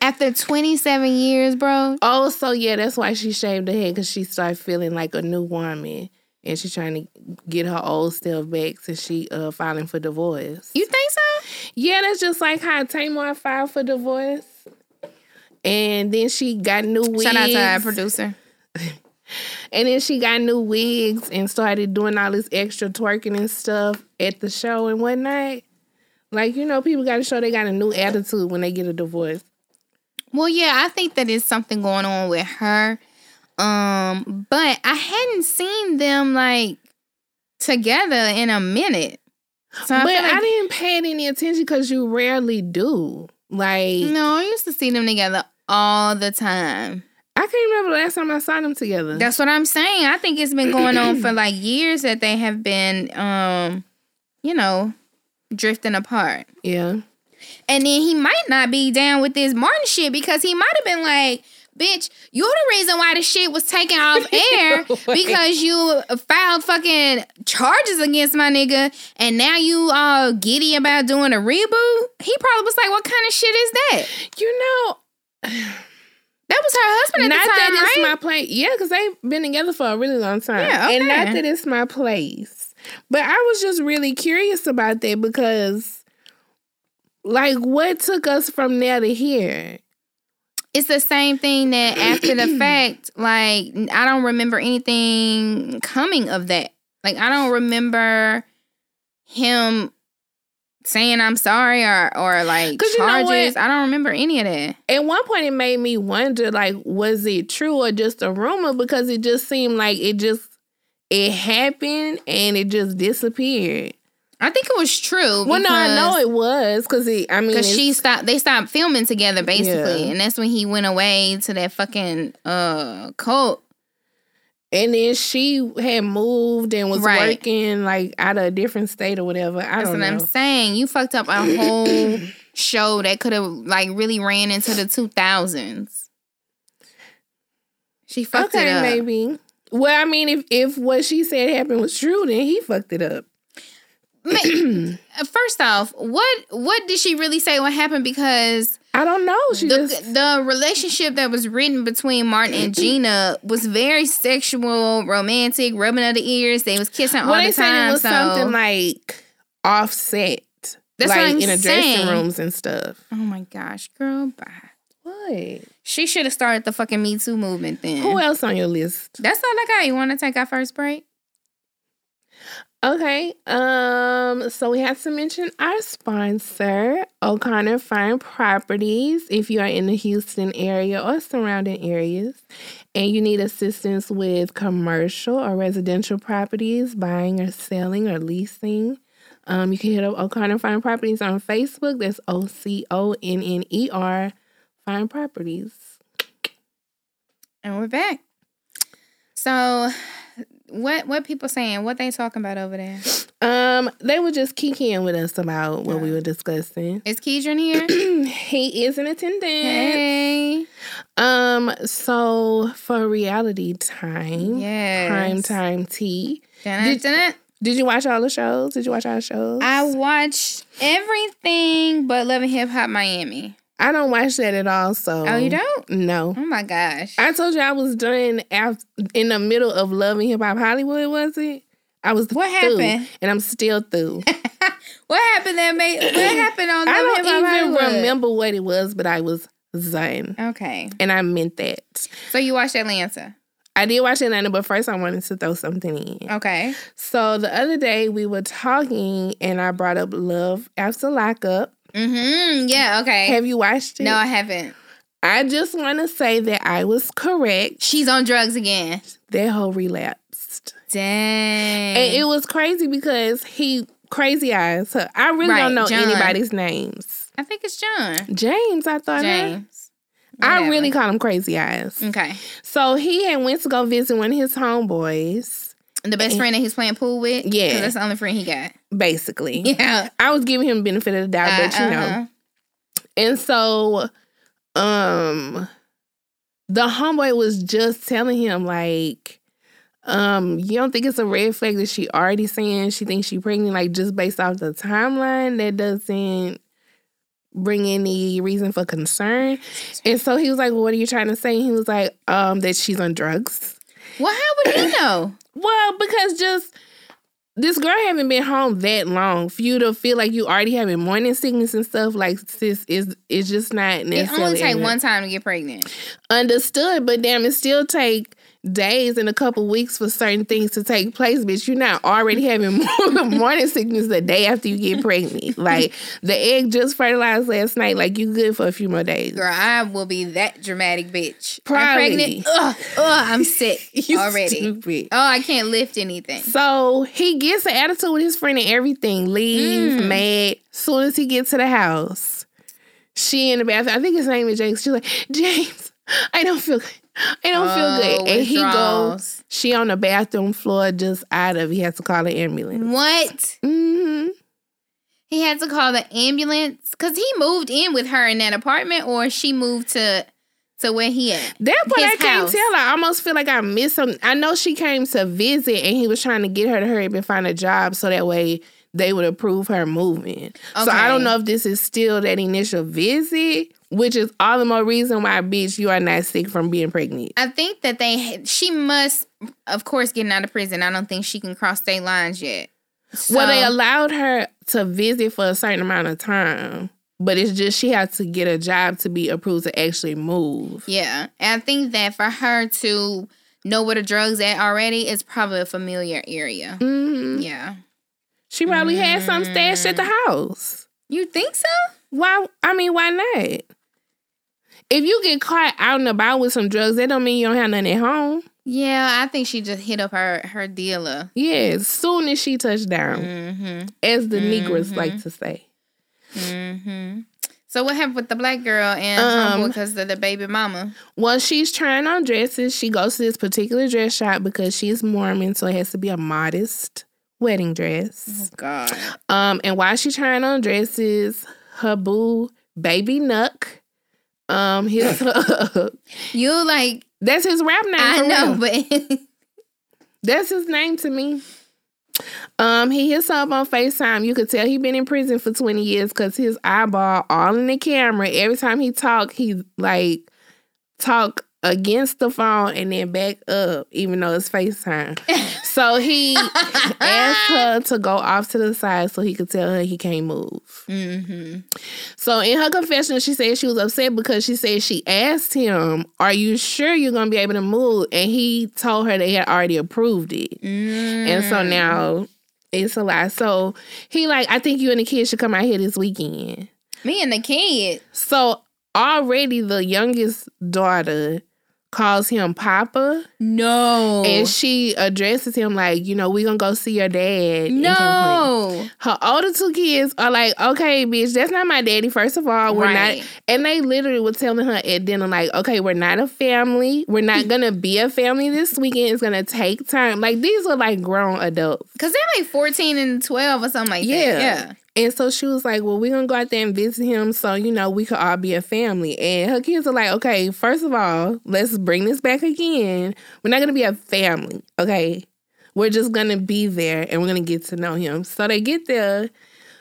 After twenty-seven years, bro. Oh, so yeah, that's why she shaved her head, because she started feeling like a new woman. And she's trying to get her old self back, since she uh, filing for divorce. You think so? Yeah, that's just like how Tamar filed for divorce. And then she got new wigs. Shout out to our producer. And then she got new wigs and started doing all this extra twerking and stuff at the show and whatnot. Like, you know, people got to show they got a new attitude when they get a divorce. Well, yeah, I think that is something going on with her. Um, but I hadn't seen them, like, together in a minute. So I but like- I didn't pay it any attention because you rarely do. Like, no, I used to see them together all the time. I can't remember the last time I saw them together. That's what I'm saying. I think it's been going on for like years that they have been, um, you know, drifting apart. Yeah. And then he might not be down with this Martin shit, because he might have been like, bitch, you're the reason why the shit was taken off air because you filed fucking charges against my nigga and now you all giddy about doing a reboot. He probably was like, what kind of shit is that? You know... That was her husband at not the time, Not that it's right? my place. Yeah, because they've been together for a really long time. Yeah, okay. And not that it's my place. But I was just really curious about that because, like, what took us from there to here? It's the same thing that after the fact, like, I don't remember anything coming of that. Like, I don't remember him... saying I'm sorry or, or like charges. You know, I don't remember any of that. At one point it made me wonder, like, was it true or just a rumor? Because it just seemed like it just it happened and it just disappeared. I think it was true. Well, no, I know it was because it. I mean, because she stopped. They stopped filming together basically, yeah. and that's when he went away to that fucking uh cult. And then she had moved and was right. working like out of a different state or whatever. I that's don't know. That's what I'm saying. You fucked up a whole show that could have like really ran into the two thousands. She fucked okay, it up. Okay, maybe. Well, I mean, if if what she said happened was true, then he fucked it up. First off, what what did she really say what happened? Because I don't know. She the, just... the relationship that was written between Martin and Gina was very sexual, romantic, rubbing of the ears. They was kissing well, all the time. Well, they said it was so... something like offset. That's like what I'm in a dressing rooms and stuff. Oh my gosh, girl, bye. What? She should have started the fucking Me Too movement then. Who else on your list? That's all I got. You want to take our first break? Okay, um, so we have to mention our sponsor, O'Connor Fine Properties. If you are in the Houston area or surrounding areas and you need assistance with commercial or residential properties, buying or selling or leasing, um, you can hit up O'Connor Fine Properties on Facebook. That's O C O N N E R, Fine Properties. And we're back. So... What what people saying? What they talking about over there? Um, they were just kikiing with us about what yeah. we were discussing. Is Keedron here? He is in attendance. Hey. Um, so for reality time, yes. prime time tea. Did, did you watch all the shows? Did you watch all the shows? I watched everything but Love and Hip Hop Miami. I don't watch that at all, so... Oh, you don't? No. Oh, my gosh. I told you I was done after, in the middle of Love and Hip Hop Hollywood, was it? I was What through, happened? And I'm still through. What happened that made... What happened on Love and Hip Hop Hollywood? I don't even remember what it was, but I was done. Okay. And I meant that. So you watched Atlanta? I did watch Atlanta, but first I wanted to throw something in. Okay. So the other day, we were talking, and I brought up Love After Lockup. Mm-hmm. Yeah, okay. Have you watched it? No, I haven't. I just want to say that I was correct. She's on drugs again. That whole relapsed. Dang. And it was crazy because he crazy eyes her. I really right, don't know John. anybody's names. I think it's John. James, I thought. James. I, I really call him Crazy Eyes. Okay. So he had went to go visit one of his homeboys. The best friend that he's playing pool with? Yeah. Because that's the only friend he got. Basically. Yeah. I was giving him benefit of the doubt, uh, but you uh-huh. know. And so, um, the homeboy was just telling him, like, um, you don't think it's a red flag that she already saying she thinks she pregnant? Like, just based off the timeline, that doesn't bring any reason for concern. And so he was like, well, what are you trying to say? And he was like, um, that she's on drugs. Well, how would he know? Well, because just this girl haven't been home that long for you to feel like you already having morning sickness and stuff. Like, sis, is it's just not necessarily. It only take one time to get pregnant. Understood, but damn, it still take days and a couple weeks for certain things to take place. Bitch, you're not already having morning sickness the day after you get pregnant. Like, the egg just fertilized last night. Like, you good for a few more days. Girl, I will be that dramatic bitch. Probably. I'm pregnant. Ugh, ugh, I'm sick already. Stupid. Oh, I can't lift anything. So he gets an attitude with his friend and everything. Leaves, mm. mad. Soon as he gets to the house, she in the bathroom. I think his name is James. She's like, James, I don't feel good. I don't oh, feel good. And he goes, she on the bathroom floor just out of, he has to call an ambulance. What? Mm-hmm. He had to call the ambulance? Because he moved in with her in that apartment, or she moved to to where he at? That part His I house. Can't tell. I almost feel like I missed him. I know she came to visit, and he was trying to get her to hurry up and find a job so that way they would approve her moving. Okay. So I don't know if this is still that initial visit. Which is all the more reason why, bitch, you are not sick from being pregnant. I think that they, she must, of course, getting out of prison. I don't think she can cross state lines yet. So, well, they allowed her to visit for a certain amount of time. But it's just she had to get a job to be approved to actually move. Yeah. And I think that for her to know where the drugs at already, it's probably a familiar area. Mm-hmm. Yeah. She probably mm-hmm. had some stashed at the house. You think so? Why? I mean, why not? If you get caught out and about with some drugs, that don't mean you don't have nothing at home. Yeah, I think she just hit up her, her dealer. Yeah, as soon as she touched down, mm-hmm. as the mm-hmm. Negroes like to say. Mm-hmm. So what happened with the black girl and because um, of the baby mama? Well, she's trying on dresses. She goes to this particular dress shop because she's Mormon, so it has to be a modest wedding dress. Oh, God. Um, and while she's trying on dresses, her boo, Baby Nuck, um, his hug. You like... That's his rap name. I know, real. But... That's his name to me. Um, he hits up on FaceTime. You could tell he been in prison for twenty years because his eyeball all in the camera. Every time he talk, he like talk against the phone and then back up, even though it's FaceTime. So he asked her to go off to the side so he could tell her he can't move. Mm-hmm. So in her confession, she said she was upset because she said she asked him, are you sure you're going to be able to move? And he told her they had already approved it. Mm-hmm. And so now it's a lie. So he like, I think you and the kids should come out here this weekend. Me and the kids. So already the youngest daughter calls him Papa. No. And she addresses him like, you know, we're going to go see your dad. No. Her older two kids are like, okay, bitch, that's not my daddy, first of all. We're right. not. And they literally were telling her at dinner, like, okay, we're not a family. We're not going to be a family this weekend. It's going to take time. Like, these are like grown adults. Because they're like fourteen and twelve or something like yeah. that. Yeah. And so she was like, well, we're going to go out there and visit him so, you know, we could all be a family. And her kids are like, okay, first of all, let's bring this back again. We're not going to be a family, okay? We're just going to be there and we're going to get to know him. So they get there.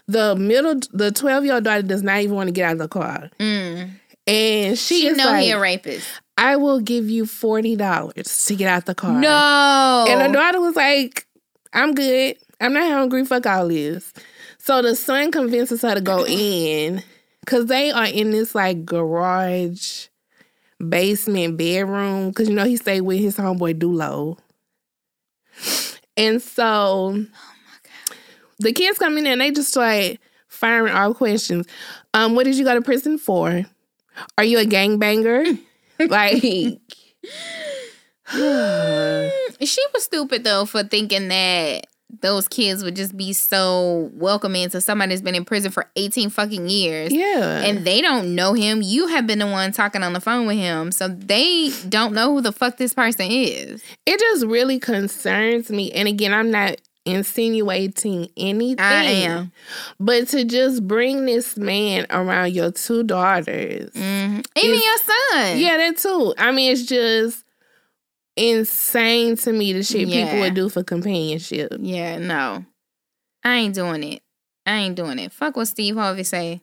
The middle, the twelve-year-old daughter does not even want to get out of the car. Mm. And she, she is know like, he a rapist. I will give you forty dollars to get out the car. No. And her daughter was like, I'm good. I'm not hungry. Fuck all this. So the son convinces her to go in because they are in this, like, garage basement bedroom because, you know, he stayed with his homeboy Dulo. And so oh my God. The kids come in there and they just, like, firing all questions. Um, what did you go to prison for? Are you a gangbanger? Like... She was stupid, though, for thinking that those kids would just be so welcoming to somebody that's been in prison for eighteen fucking years. Yeah. And they don't know him. You have been the one talking on the phone with him. So they don't know who the fuck this person is. It just really concerns me. And again, I'm not insinuating anything. I am. But to just bring this man around your two daughters. Mm-hmm. Even your son. Yeah, that too. I mean, it's just insane to me the shit yeah. people would do for companionship. Yeah, no. I ain't doing it. I ain't doing it. Fuck what Steve Harvey say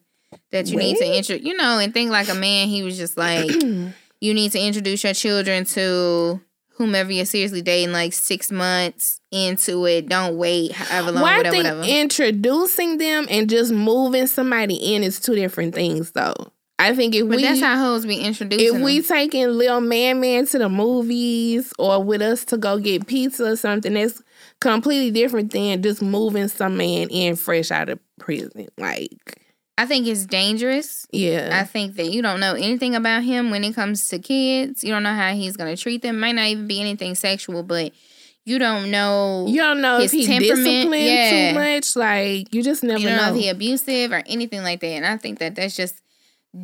that you what? need to introduce, you know, and think like a man. He was just like, you need to introduce your children to whomever you're seriously dating, like six months into it. Don't wait however long, well, whatever, whatever. Introducing them and just moving somebody in is two different things, though. I think if but we... But that's how hoes be introducing If them. we taking Lil Man Man to the movies or with us to go get pizza or something, that's completely different than just moving some man in fresh out of prison. Like... I think it's dangerous. Yeah. I think that you don't know anything about him when it comes to kids. You don't know how he's going to treat them. Might not even be anything sexual, but you don't know You don't know his if he disciplined yeah. too much. Like, you just never know. You don't know. know if he abusive or anything like that. And I think that that's just...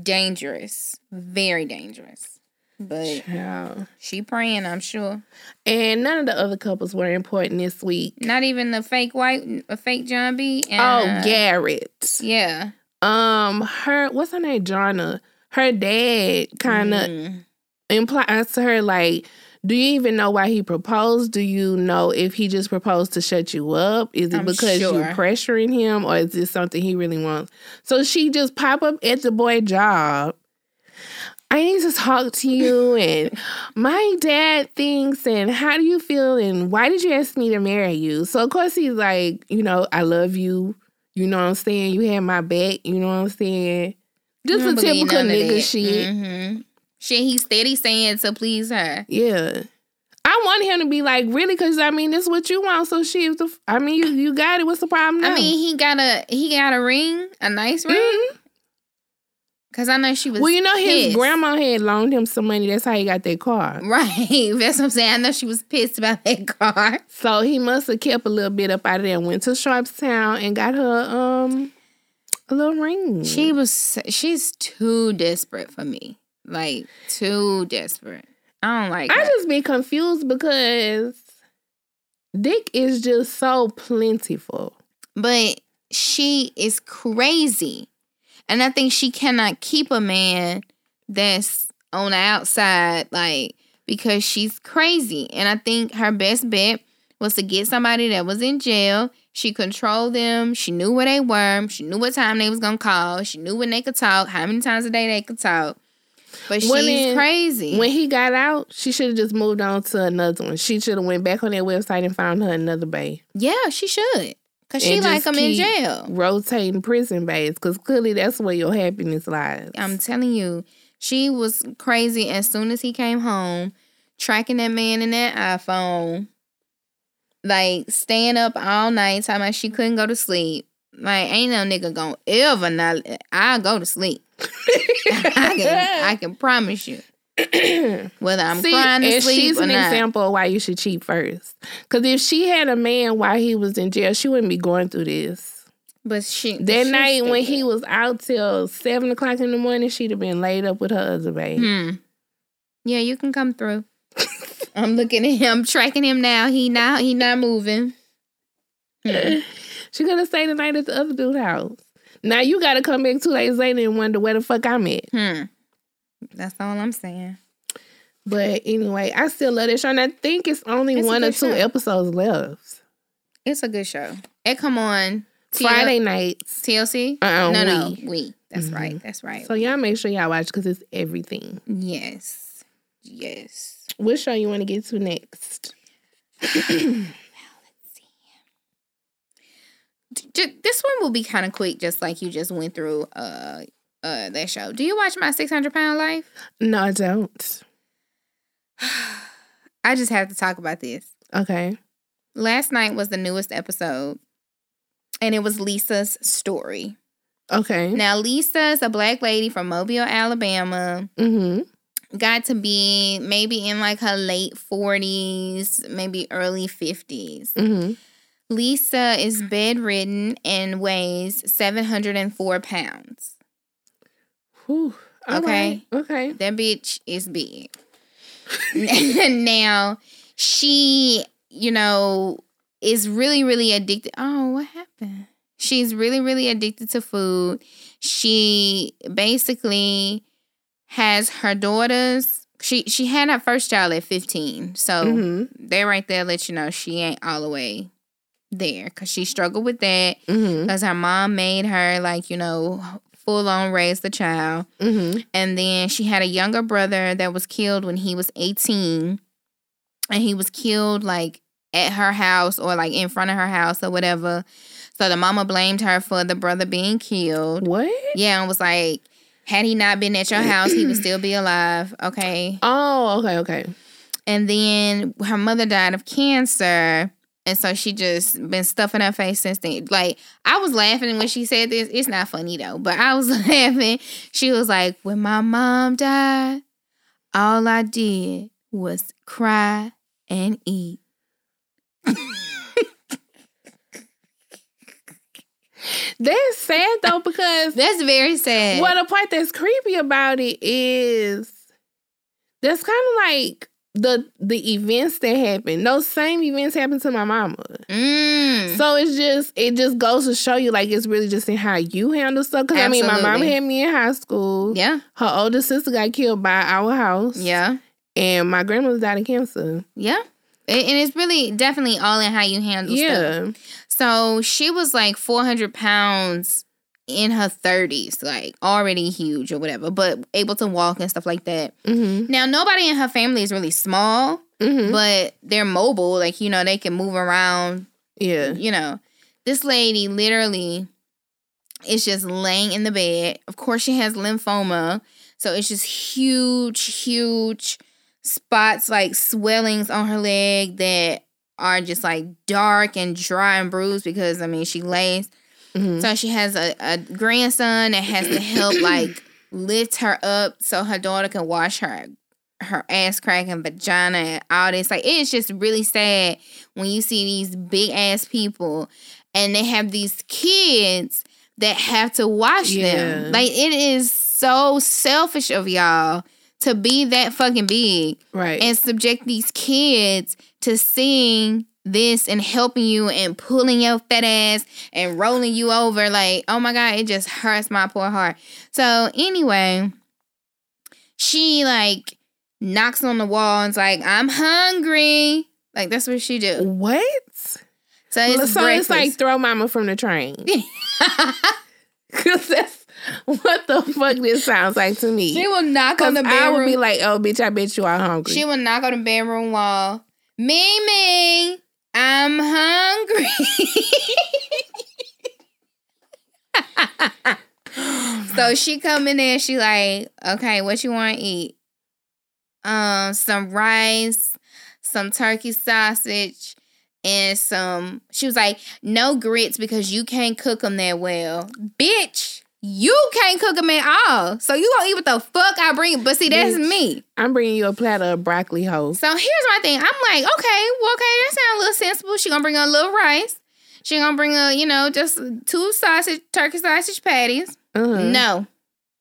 dangerous, very dangerous. But yeah. she praying, I'm sure. And none of the other couples were important this week. Not even the fake white, a fake John B. And, oh, Garrett. Yeah. Um, her what's her name, Jonna? Her dad kind of mm. implies to her like, do you even know why he proposed? Do you know if he just proposed to shut you up? Is it I'm because sure. you're pressuring him or is this something he really wants? So she just pop up at the boy job. I need to talk to you and my dad thinks and how do you feel and why did you ask me to marry you? So, of course, he's like, you know, I love you. You know what I'm saying? You had my back. You know what I'm saying? Just a typical nigga shit. Mm-hmm. Shit, he's steady saying to please her. Yeah. I want him to be like, really? Because, I mean, this is what you want. So, shit, I mean, you, you got it. What's the problem now? I mean, he got a he got a ring, a nice ring. Mm-hmm. Because I know she was Well, you know, his pissed. grandma had loaned him some money. That's how he got that car. Right. That's what I'm saying. I know she was pissed about that car. So he must have kept a little bit up out of there. Went to Sharpstown and got her um a little ring. She was, she's too desperate for me. Like, too desperate. I don't like I that. just be confused because dick is just so plentiful. But she is crazy. And I think she cannot keep a man that's on the outside, like, because she's crazy. And I think her best bet was to get somebody that was in jail. She controlled them. She knew where they were. She knew what time they was going to call. She knew when they could talk, how many times a day they could talk. But well, she's then, crazy. When he got out, she should have just moved on to another one. She should have went back on that website and found her another bae. Yeah, she should. Because she like them in jail. Rotating prison base. Because clearly that's where your happiness lies. I'm telling you. She was crazy as soon as he came home. Tracking that man in that iPhone. Like, staying up all night. Talking about she couldn't go to sleep. Like, ain't no nigga gonna ever not... I'll go to sleep. I can, I can promise you. Whether I'm See, crying to sleep she's or an not. Example of why you should cheat first. Because if she had a man while he was in jail, she wouldn't be going through this. But she that she night when he was out till seven o'clock in the morning, she'd have been laid up with her other babe. Hmm. Yeah, you can come through. I'm looking at him, tracking him now. He not he not moving. Hmm. She gonna stay the night at the other dude's house. Now you gotta come back two days later and wonder where the fuck I'm at. Hmm. That's all I'm saying. But anyway, I still love this show. And I think it's only it's one or two show. episodes left. It's a good show. It come on T- Friday nights. T L C? Uh-uh, no, we. no. We. That's mm-hmm. right. That's right. So y'all make sure y'all watch because it's everything. Yes. Yes. What show you want to get to next? This one will be kind of quick, just like you just went through uh, uh, that show. Do you watch My six hundred pound Life? No, I don't. I just have to talk about this. Okay. Last night was the newest episode, and it was Lisa's story. Okay. Now, Lisa's a black lady from Mobile, Alabama. Mm-hmm. Got to be maybe in like her late forties, maybe early fifties. Mm-hmm. Lisa is bedridden and weighs seven hundred four pounds. Whew. Okay. Right. Okay. That bitch is big. Now, she, you know, is really, really addicted. Oh, what happened? She's really, really addicted to food. She basically has her daughters. She she had her first child at fifteen. So mm-hmm. they right there let you know she ain't all the way there because she struggled with that because mm-hmm. her mom made her, like, you know, full on raise the child. Mm-hmm. And then she had a younger brother that was killed when he was eighteen, and he was killed like at her house or like in front of her house or whatever. So the mama blamed her for the brother being killed. What? Yeah, and was like, had he not been at your house, he would still be alive. Okay. Oh, okay, okay. And then her mother died of cancer. And so she just been stuffing her face since then. Like, I was laughing when she said this. It's not funny, though. But I was laughing. She was like, when my mom died, all I did was cry and eat. That's sad, though, because... That's very sad. Well, the part that's creepy about it is... That's kind of like... The the events that happened, those same events happened to my mama. Mm. So it's just, it just goes to show you, like, it's really just in how you handle stuff. Because, I mean, my mama had me in high school. Yeah. Her older sister got killed by our house. Yeah. And my grandmother died of cancer. Yeah. It, and it's really definitely all in how you handle yeah. stuff. So she was, like, four hundred pounds in her thirties, like, already huge or whatever, but able to walk and stuff like that. Mm-hmm. Now, nobody in her family is really small, mm-hmm. but they're mobile. Like, you know, they can move around. Yeah. You know, this lady literally is just laying in the bed. Of course, she has lymphoma. So it's just huge, huge spots, like swellings on her leg that are just, like, dark and dry and bruised because, I mean, she lays... Mm-hmm. So she has a, a grandson that has to help, like, lift her up so her daughter can wash her her ass crack and vagina and all this. Like, it's just really sad when you see these big ass people and they have these kids that have to watch yeah. them. Like, it is so selfish of y'all to be that fucking big, right? And subject these kids to seeing this and helping you and pulling your fat ass and rolling you over. Like, oh my God, it just hurts my poor heart. So anyway, she like knocks on the wall and's like, I'm hungry. Like, that's what she do. What? So it's, so it's like throw mama from the train. Cause that's what the fuck this sounds like to me. She will knock on the bedroom. I would be like, oh bitch, I bet you are hungry. She will knock on the bedroom wall. Mimi, I'm hungry. So she come in there, she like, okay, what you want to eat? Um, some rice, some turkey sausage, and some, she was like, no grits because you can't cook them that well. Bitch, you can't cook them at all. So you gonna eat what the fuck I bring. But see, that's bitch, me. I'm bringing you a platter of broccoli hoe. So here's my thing. I'm like, okay, well, okay, that sounds a little sensible. She gonna bring a little rice. She gonna bring a, you know, just two sausage, turkey sausage patties. Uh-huh. No.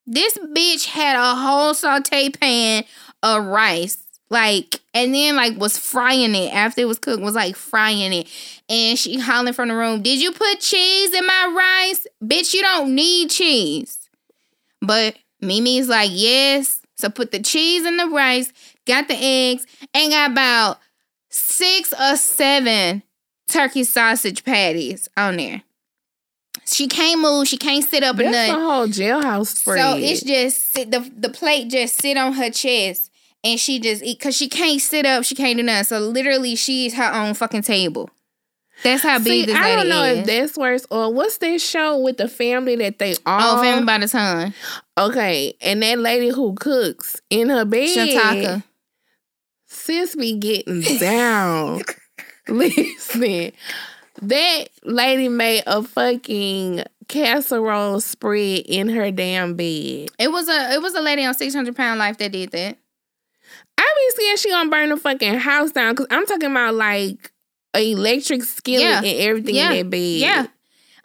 This bitch had a whole saute pan of rice. Like, and then like was frying it after it was cooked, was like frying it. And she hollering from the room, did you put cheese in my rice? Bitch, you don't need cheese. But Mimi's like, yes. So put the cheese in the rice, got the eggs, and got about six or seven turkey sausage patties on there. She can't move. She can't sit up. That's nothing. That's the whole jailhouse spread. So it's just, the, the plate just sit on her chest. And she just eat, because she can't sit up. She can't do nothing. So literally, she's her own fucking table. That's how big See, this lady is. I don't know is. If that's worse or what's that show with the family that they all... Oh, Family by the Ton. Okay. And that lady who cooks in her bed... Shataka. Sis be getting down. Listen. That lady made a fucking... casserole spread in her damn bed. It was a it was a lady on six hundred pound life that did that. I be scared she gonna burn the fucking house down, because I'm talking about like an electric skillet yeah. and everything yeah. in that bed. Yeah.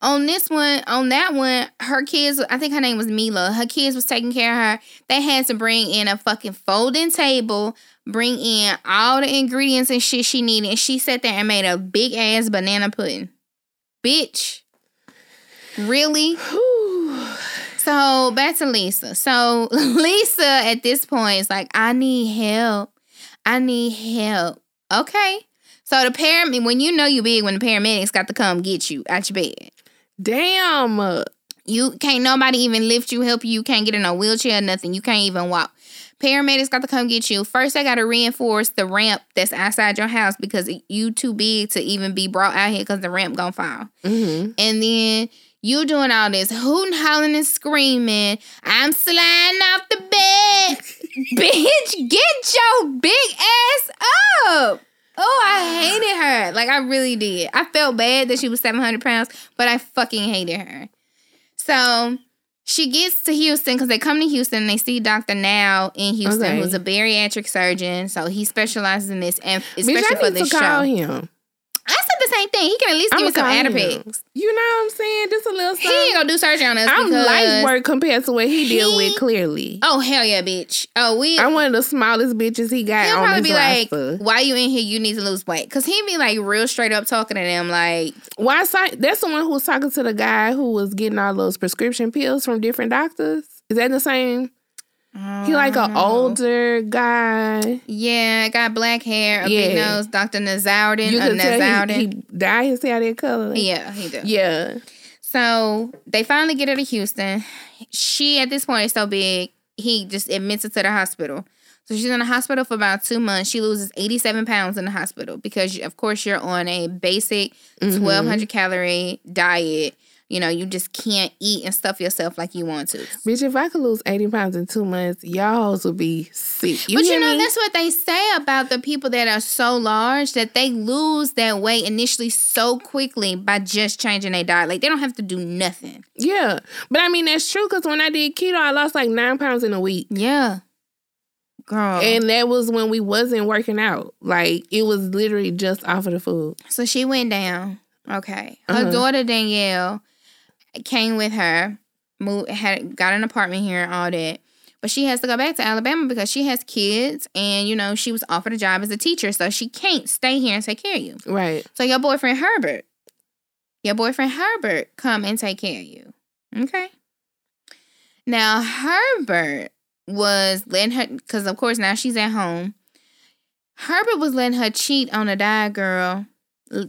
On this one, on that one, her kids, I think her name was Mila, her kids was taking care of her. They had to bring in a fucking folding table, bring in all the ingredients and shit she needed, and she sat there and made a big ass banana pudding. Bitch. Really? Whew. So back to Lisa. So Lisa at this point is like, I need help. I need help. Okay. So the paramedic, when you know you big, when the paramedics got to come get you out your bed. Damn. You can't nobody even lift you, help you. You can't get in a wheelchair or nothing. You can't even walk. Paramedics got to come get you. First, they got to reinforce the ramp that's outside your house because you too big to even be brought out here because the ramp gonna fall. Mm-hmm. And then... you doing all this hooting, hollering, and screaming. I'm sliding off the bed. Bitch, get your big ass up. Oh, I hated her. Like, I really did. I felt bad that she was seven hundred pounds, but I fucking hated her. So she gets to Houston because they come to Houston and they see Doctor Now in Houston, okay. who's a bariatric surgeon. So he specializes in this, and especially for this show. Call him. I said the same thing. He can at least give me some Adderpex. You know what I'm saying? This a little something. He ain't gonna do surgery on us. I'm light work compared to what he, he deal with, clearly. Oh, hell yeah, bitch. Oh, we... I'm one of the smallest bitches he got on his roster. He'll probably be like, why you in here? You need to lose weight. Because he be like real straight up talking to them like... Why? That's the one who was talking to the guy who was getting all those prescription pills from different doctors. Is that the same... He like an older guy. Yeah, got black hair, a yeah. big nose. Doctor Nazarden. You could tell he, he dyed his hair that color. Yeah, he do. Yeah. So they finally get her to Houston. She at this point is so big, he just admits her to the hospital. So she's in the hospital for about two months. She loses eighty-seven pounds in the hospital because, of course, you're on a basic mm-hmm. twelve hundred calorie diet. You know, you just can't eat and stuff yourself like you want to. Bitch, if I could lose eighty pounds in two months, y'all would be sick. You but you know, me? That's what they say about the people that are so large, that they lose that weight initially so quickly by just changing their diet. Like, they don't have to do nothing. Yeah. But, I mean, that's true, because when I did keto, I lost like nine pounds in a week. Yeah. Girl. And that was when we wasn't working out. Like, it was literally just off of the food. So she went down. Okay. Her uh-huh. daughter, Danielle, came with her, moved, had got an apartment here and all that. But she has to go back to Alabama because she has kids and, you know, she was offered a job as a teacher, so she can't stay here and take care of you. Right. So your boyfriend Herbert, your boyfriend Herbert come and take care of you. Okay. Now, Herbert was letting her, because of course now she's at home. Herbert was letting her cheat on a diet girl,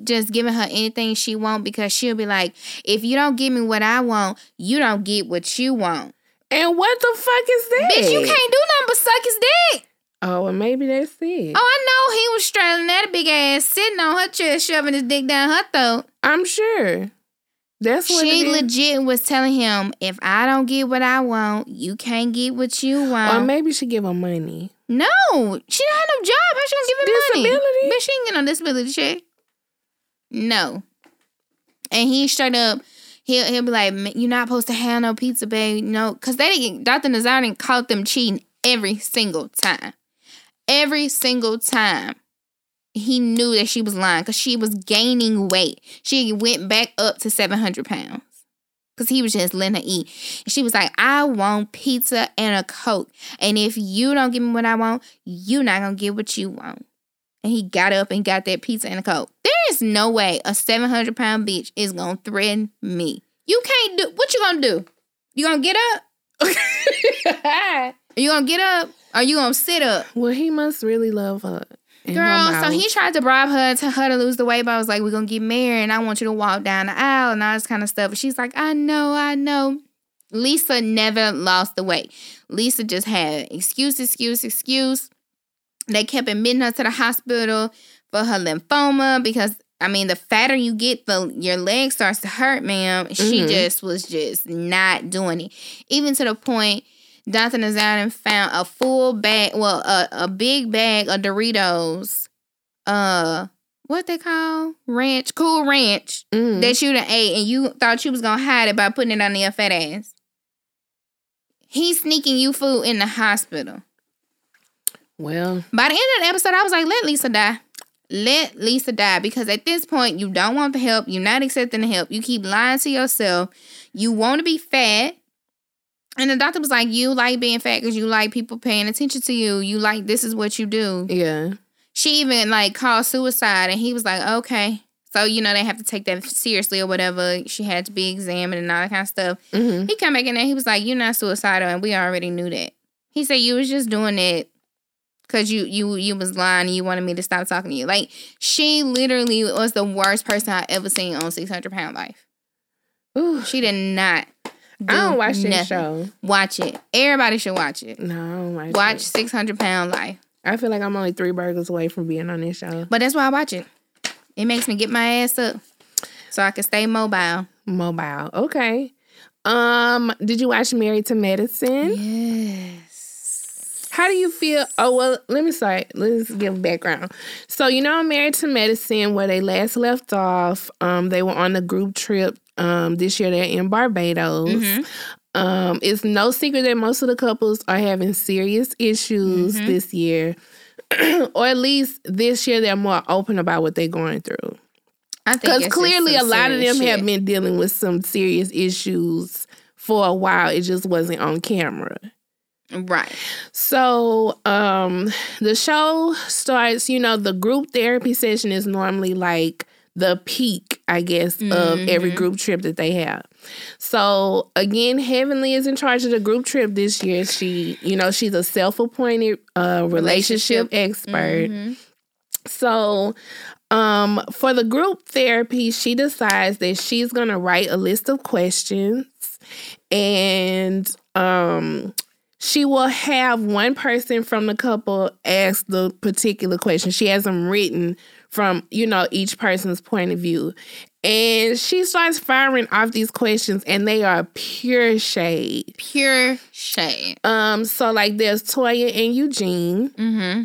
just giving her anything she want, because she'll be like, if you don't give me what I want, you don't get what you want. And what the fuck is that? Bitch, you can't do nothing but suck his dick. Oh, well, maybe that's it. Oh, I know he was straddling that big ass, sitting on her chest, shoving his dick down her throat. I'm sure. That's what she legit was telling him, if I don't get what I want, you can't get what you want. Or maybe she give him money. No. She don't have no job. How she gonna give him money? Disability? Bitch, she ain't get no disability check. No. And he straight up, he'll, he'll be like, you're not supposed to have no pizza, babe. No. Because they didn't, Doctor Nazar didn't caught them cheating every single time. Every single time. He knew that she was lying because she was gaining weight. She went back up to seven hundred pounds because he was just letting her eat. And she was like, I want pizza and a Coke. And if you don't give me what I want, you're not going to get what you want. And he got up and got that pizza and a Coke. There is no way a seven hundred pound bitch is going to threaten me. You can't do, what you going to do? You going to get up? You going to get up or you going to sit up? Well, he must really love her. Girl, so he tried to bribe her to her to lose the weight, but I was like, we're going to get married, and I want you to walk down the aisle and all this kind of stuff. And she's like, I know, I know. Lisa never lost the weight. Lisa just had excuse, excuse, excuse. They kept admitting her to the hospital for her lymphoma because, I mean, the fatter you get, the your leg starts to hurt, ma'am. Mm-hmm. She just was just not doing it. Even to the point, Jonathan Nazarin found a full bag, well, a, a big bag of Doritos, uh, what they call? Ranch, Cool Ranch, mm. that you done ate, and you thought you was going to hide it by putting it on your fat ass. He's sneaking you food in the hospital. Well. By the end of the episode, I was like, let Lisa die. Let Lisa die, because at this point, you don't want the help. You're not accepting the help. You keep lying to yourself. You want to be fat. And the doctor was like, you like being fat because you like people paying attention to you. You like, this is what you do. Yeah. She even, like, called suicide, and he was like, okay. So, you know, they have to take that seriously or whatever. She had to be examined and all that kind of stuff. Mm-hmm. He come back in there, he was like, you're not suicidal, and we already knew that. He said, you was just doing it because you, you, you was lying and you wanted me to stop talking to you. Like, she literally was the worst person I ever seen on six hundred pound Life. Ooh. She did not. Do I don't watch this show. Watch it. Everybody should watch it. No, I don't watch, watch it. Watch six hundred pound Life. I feel like I'm only three burgers away from being on this show. But that's why I watch it. It makes me get my ass up so I can stay mobile. Mobile. Okay. Um, did you watch Married to Medicine? Yes. How do you feel? Oh, well, let me start. Let's give background. So, you know, Married to Medicine, where they last left off, um, they were on the group trip. Um, this year they're in Barbados. Mm-hmm. Um, it's no secret that most of the couples are having serious issues mm-hmm. this year. Or at least this year they're more open about what they're going through. I think because clearly a lot of them shit. have been dealing with some serious issues for a while. It just wasn't on camera. Right. So um, the show starts, you know, the group therapy session is normally like the peak, I guess, mm-hmm. of every group trip that they have. So, again, Heavenly is in charge of the group trip this year. She, you know, she's a self-appointed uh, relationship, relationship expert. Mm-hmm. So, um, for the group therapy, she decides that she's going to write a list of questions. And um, she will have one person from the couple ask the particular question. She has them written from, you know, each person's point of view. And she starts firing off these questions, and they are pure shade. Pure shade. Um, so, like, there's Toya and Eugene. Mm-hmm.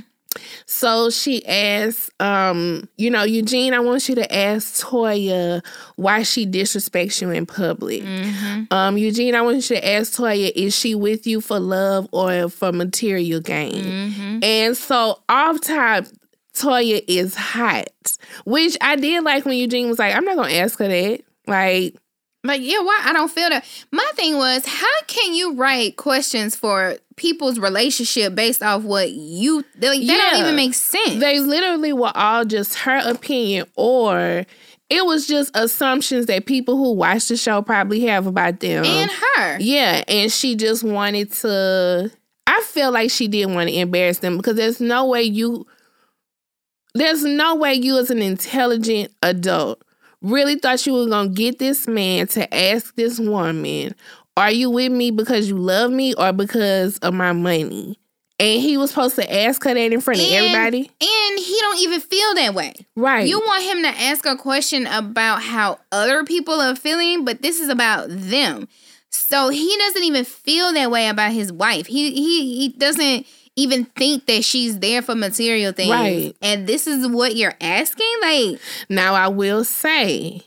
So she asks, um, you know, Eugene, I want you to ask Toya why she disrespects you in public. Mm-hmm. Um, Eugene, I want you to ask Toya, is she with you for love or for material gain? Mm-hmm. And so off top, Toya is hot, which I did like when Eugene was like, I'm not going to ask her that. Like, like, yeah, why? I don't feel that. My thing was, how can you write questions for people's relationship based off what you, they, like, that yeah. don't even make sense. They literally were all just her opinion, or it was just assumptions that people who watch the show probably have about them. And her. Yeah, and she just wanted to, I feel like she didn't want to embarrass them, because there's no way you, there's no way you as an intelligent adult really thought you were going to get this man to ask this woman, are you with me because you love me or because of my money? And he was supposed to ask her that in front and, of everybody. And he don't even feel that way. Right. You want him to ask a question about how other people are feeling, but this is about them. So he doesn't even feel that way about his wife. He he, he doesn't even think that she's there for material things. Right. And this is what you're asking? Like, now I will say,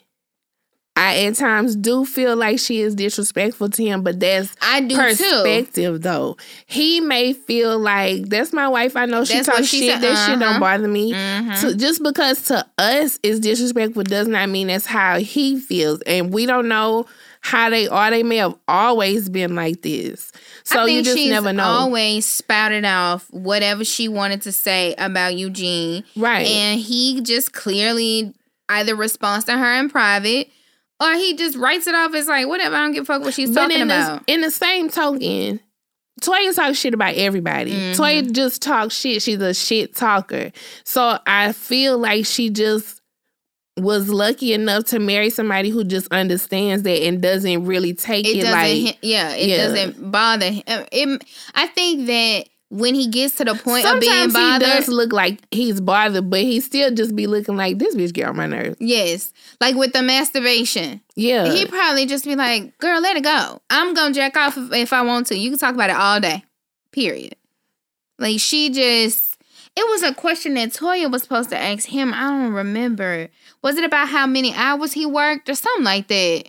I at times do feel like she is disrespectful to him, but that's I do perspective, too. Though. He may feel like, that's my wife. I know she that's talks she shit. Said, that uh-huh. shit don't bother me. Mm-hmm. So just because to us is disrespectful does not mean that's how he feels. And we don't know how they are. They may have always been like this. So I think you just she's never know. Always spouted off whatever she wanted to say about Eugene. Right. And he just clearly either responds to her in private, or he just writes it off as like, whatever, I don't give a fuck what she's but talking in about. The, in the same token, Toya talks shit about everybody. Mm-hmm. Toya just talks shit. She's a shit talker. So I feel like she just was lucky enough to marry somebody who just understands that and doesn't really take it, it like... Yeah, it yeah. doesn't bother him. It, I think that when he gets to the point sometimes of being bothered... he does look like he's bothered, but he still just be looking like, this bitch get on my nerves. Yes. Like with the masturbation. Yeah. He probably just be like, girl, let it go. I'm going to jack off if, if I want to. You can talk about it all day. Period. Like, she just... It was a question that Toya was supposed to ask him. I don't remember. Was it about how many hours he worked or something like that?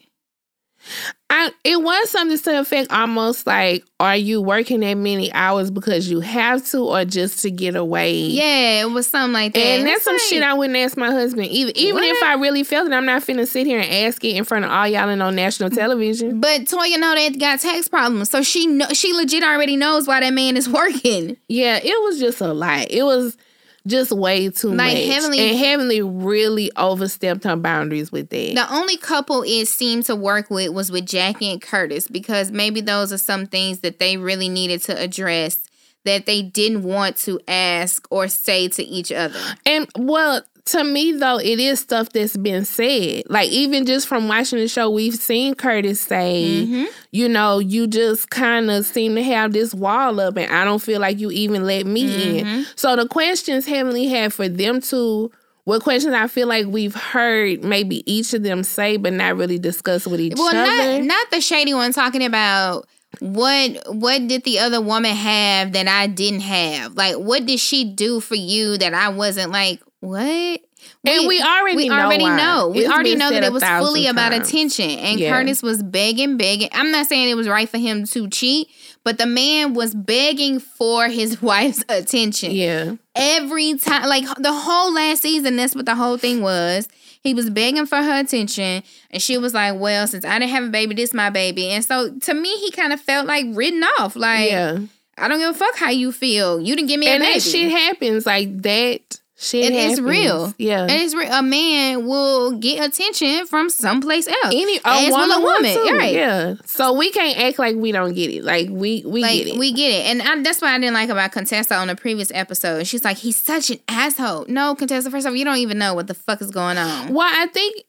I, it was something to the effect almost like, are you working that many hours because you have to or just to get away? Yeah, it was something like that. And that's it's some like, shit I wouldn't ask my husband. Even, even if I really felt it, I'm not finna sit here and ask it in front of all y'all and on national television. But Toya know that got tax problems, so she know, she legit already knows why that man is working. Yeah, it was just a lot. It was just way too like much. Heavenly, and Heavenly really overstepped her boundaries with that. The only couple it seemed to work with was with Jackie and Curtis, because maybe those are some things that they really needed to address that they didn't want to ask or say to each other. And, well, to me, though, it is stuff that's been said. Like, even just from watching the show, we've seen Curtis say, mm-hmm. you know, you just kind of seem to have this wall up, and I don't feel like you even let me mm-hmm. in. So the questions Heavenly had for them two were questions I feel like we've heard maybe each of them say, but not really discuss with each well, other. Well, not, not the shady one talking about... What what did the other woman have that I didn't have? Like, what did she do for you that I wasn't like, what? We, and we already we know. We already why. know. We it's already know that it was fully times. about attention. And yeah. Curtis was begging, begging. I'm not saying it was right for him to cheat, but the man was begging for his wife's attention. Yeah. Every time. Like, the whole last season, that's what the whole thing was. He was begging for her attention, and she was like, well, since I didn't have a baby, this is my baby. And so, to me, he kind of felt like written off. Like, yeah. I don't give a fuck how you feel. You didn't give me and a baby. And that shit happens. Like, that shit and happens. It's real. Yeah. And it's real. A man will get attention from someplace else. Any a woman, a woman. Too. Right. Yeah. So, we can't act like we don't get it. Like, we, we like, get it. We get it. And I, that's why I didn't like about Contessa on the previous episode. She's like, he's such an asshole. No, Contessa, first off, you don't even know what the fuck is going on. Well, I think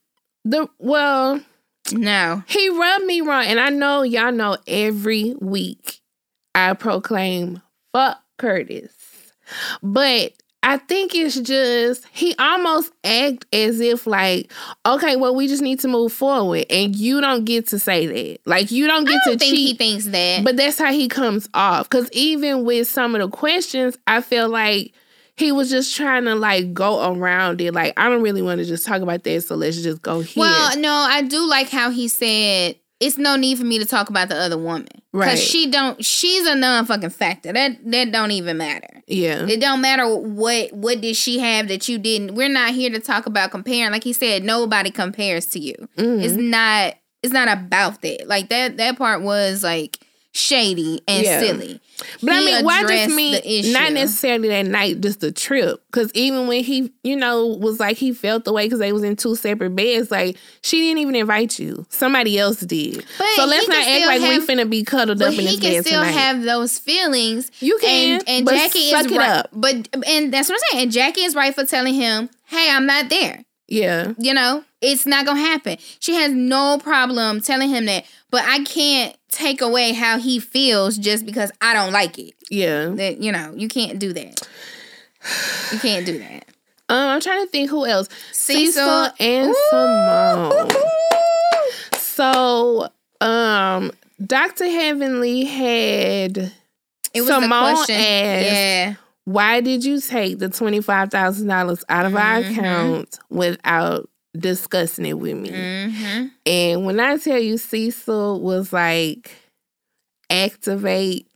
the, well. No. He rubbed me wrong. And I know, y'all know, every week I proclaim, fuck Curtis. But I think it's just, he almost act as if like, okay, well, we just need to move forward. And you don't get to say that. Like, you don't get I don't to think cheat. He thinks that. But that's how he comes off. Because even with some of the questions, I feel like he was just trying to, like, go around it. Like, I don't really want to just talk about that, so let's just go here. Well, no, I do like how he said, it's no need for me to talk about the other woman. Right. Because she don't, she's a non-fucking factor. That that don't even matter. Yeah. It don't matter what, what did she have that you didn't. We're not here to talk about comparing. Like he said, nobody compares to you. Mm-hmm. It's not, it's not about that. Like, that, that part was, like, shady and yeah. silly. But he I mean, why just me? Not necessarily that night, just the trip. Because even when he, you know, was like, he felt the way because they was in two separate beds. Like, she didn't even invite you. Somebody else did. But so let's not act like have, we finna be cuddled up in this bed tonight. He can still have those feelings. You can, and, and but Jackie suck is it right, up. But and that's what I'm saying. And Jackie is right for telling him, "Hey, I'm not there." Yeah, you know, it's not gonna happen. She has no problem telling him that. But I can't take away how he feels just because I don't like it. Yeah. That, you know, you can't do that. You can't do that. Um, I'm trying to think who else. Cecil, Cecil and Ooh. Simone. Ooh. So, um, Doctor Heavenly had it was Simone asked, yeah. why did you take the twenty-five thousand dollars out of mm-hmm. our account without discussing it with me? Mm-hmm. And when I tell you, Cecil was like, activate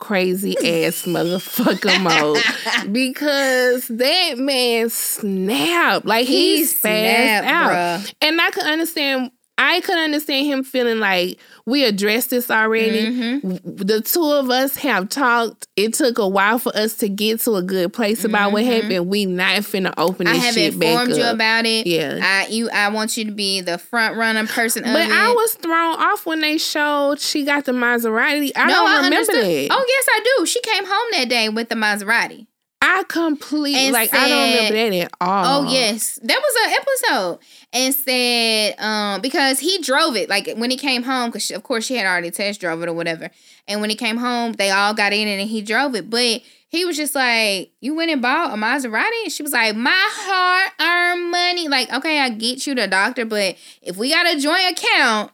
crazy ass motherfucker mode, because that man snapped. Like, he, he snapped, out. Bruh. And I could understand. I could understand him feeling like, we addressed this already. Mm-hmm. The two of us have talked. It took a while for us to get to a good place about mm-hmm. what happened. We not finna open this shit back up. I have informed you about it. Yeah. I, you, I want you to be the front runner person of it. But I was thrown off when they showed she got the Maserati. I don't remember that. Oh, yes, I do. She came home that day with the Maserati. I completely, like, said, I don't remember that at all. Oh, yes. That was an episode. And said, um, because he drove it. Like, when he came home, because, of course, she had already test drove it or whatever. And when he came home, they all got in it and he drove it. But he was just like, you went and bought a Maserati? And she was like, my hard-earned money. Like, okay, I get you the doctor, but if we got a joint account,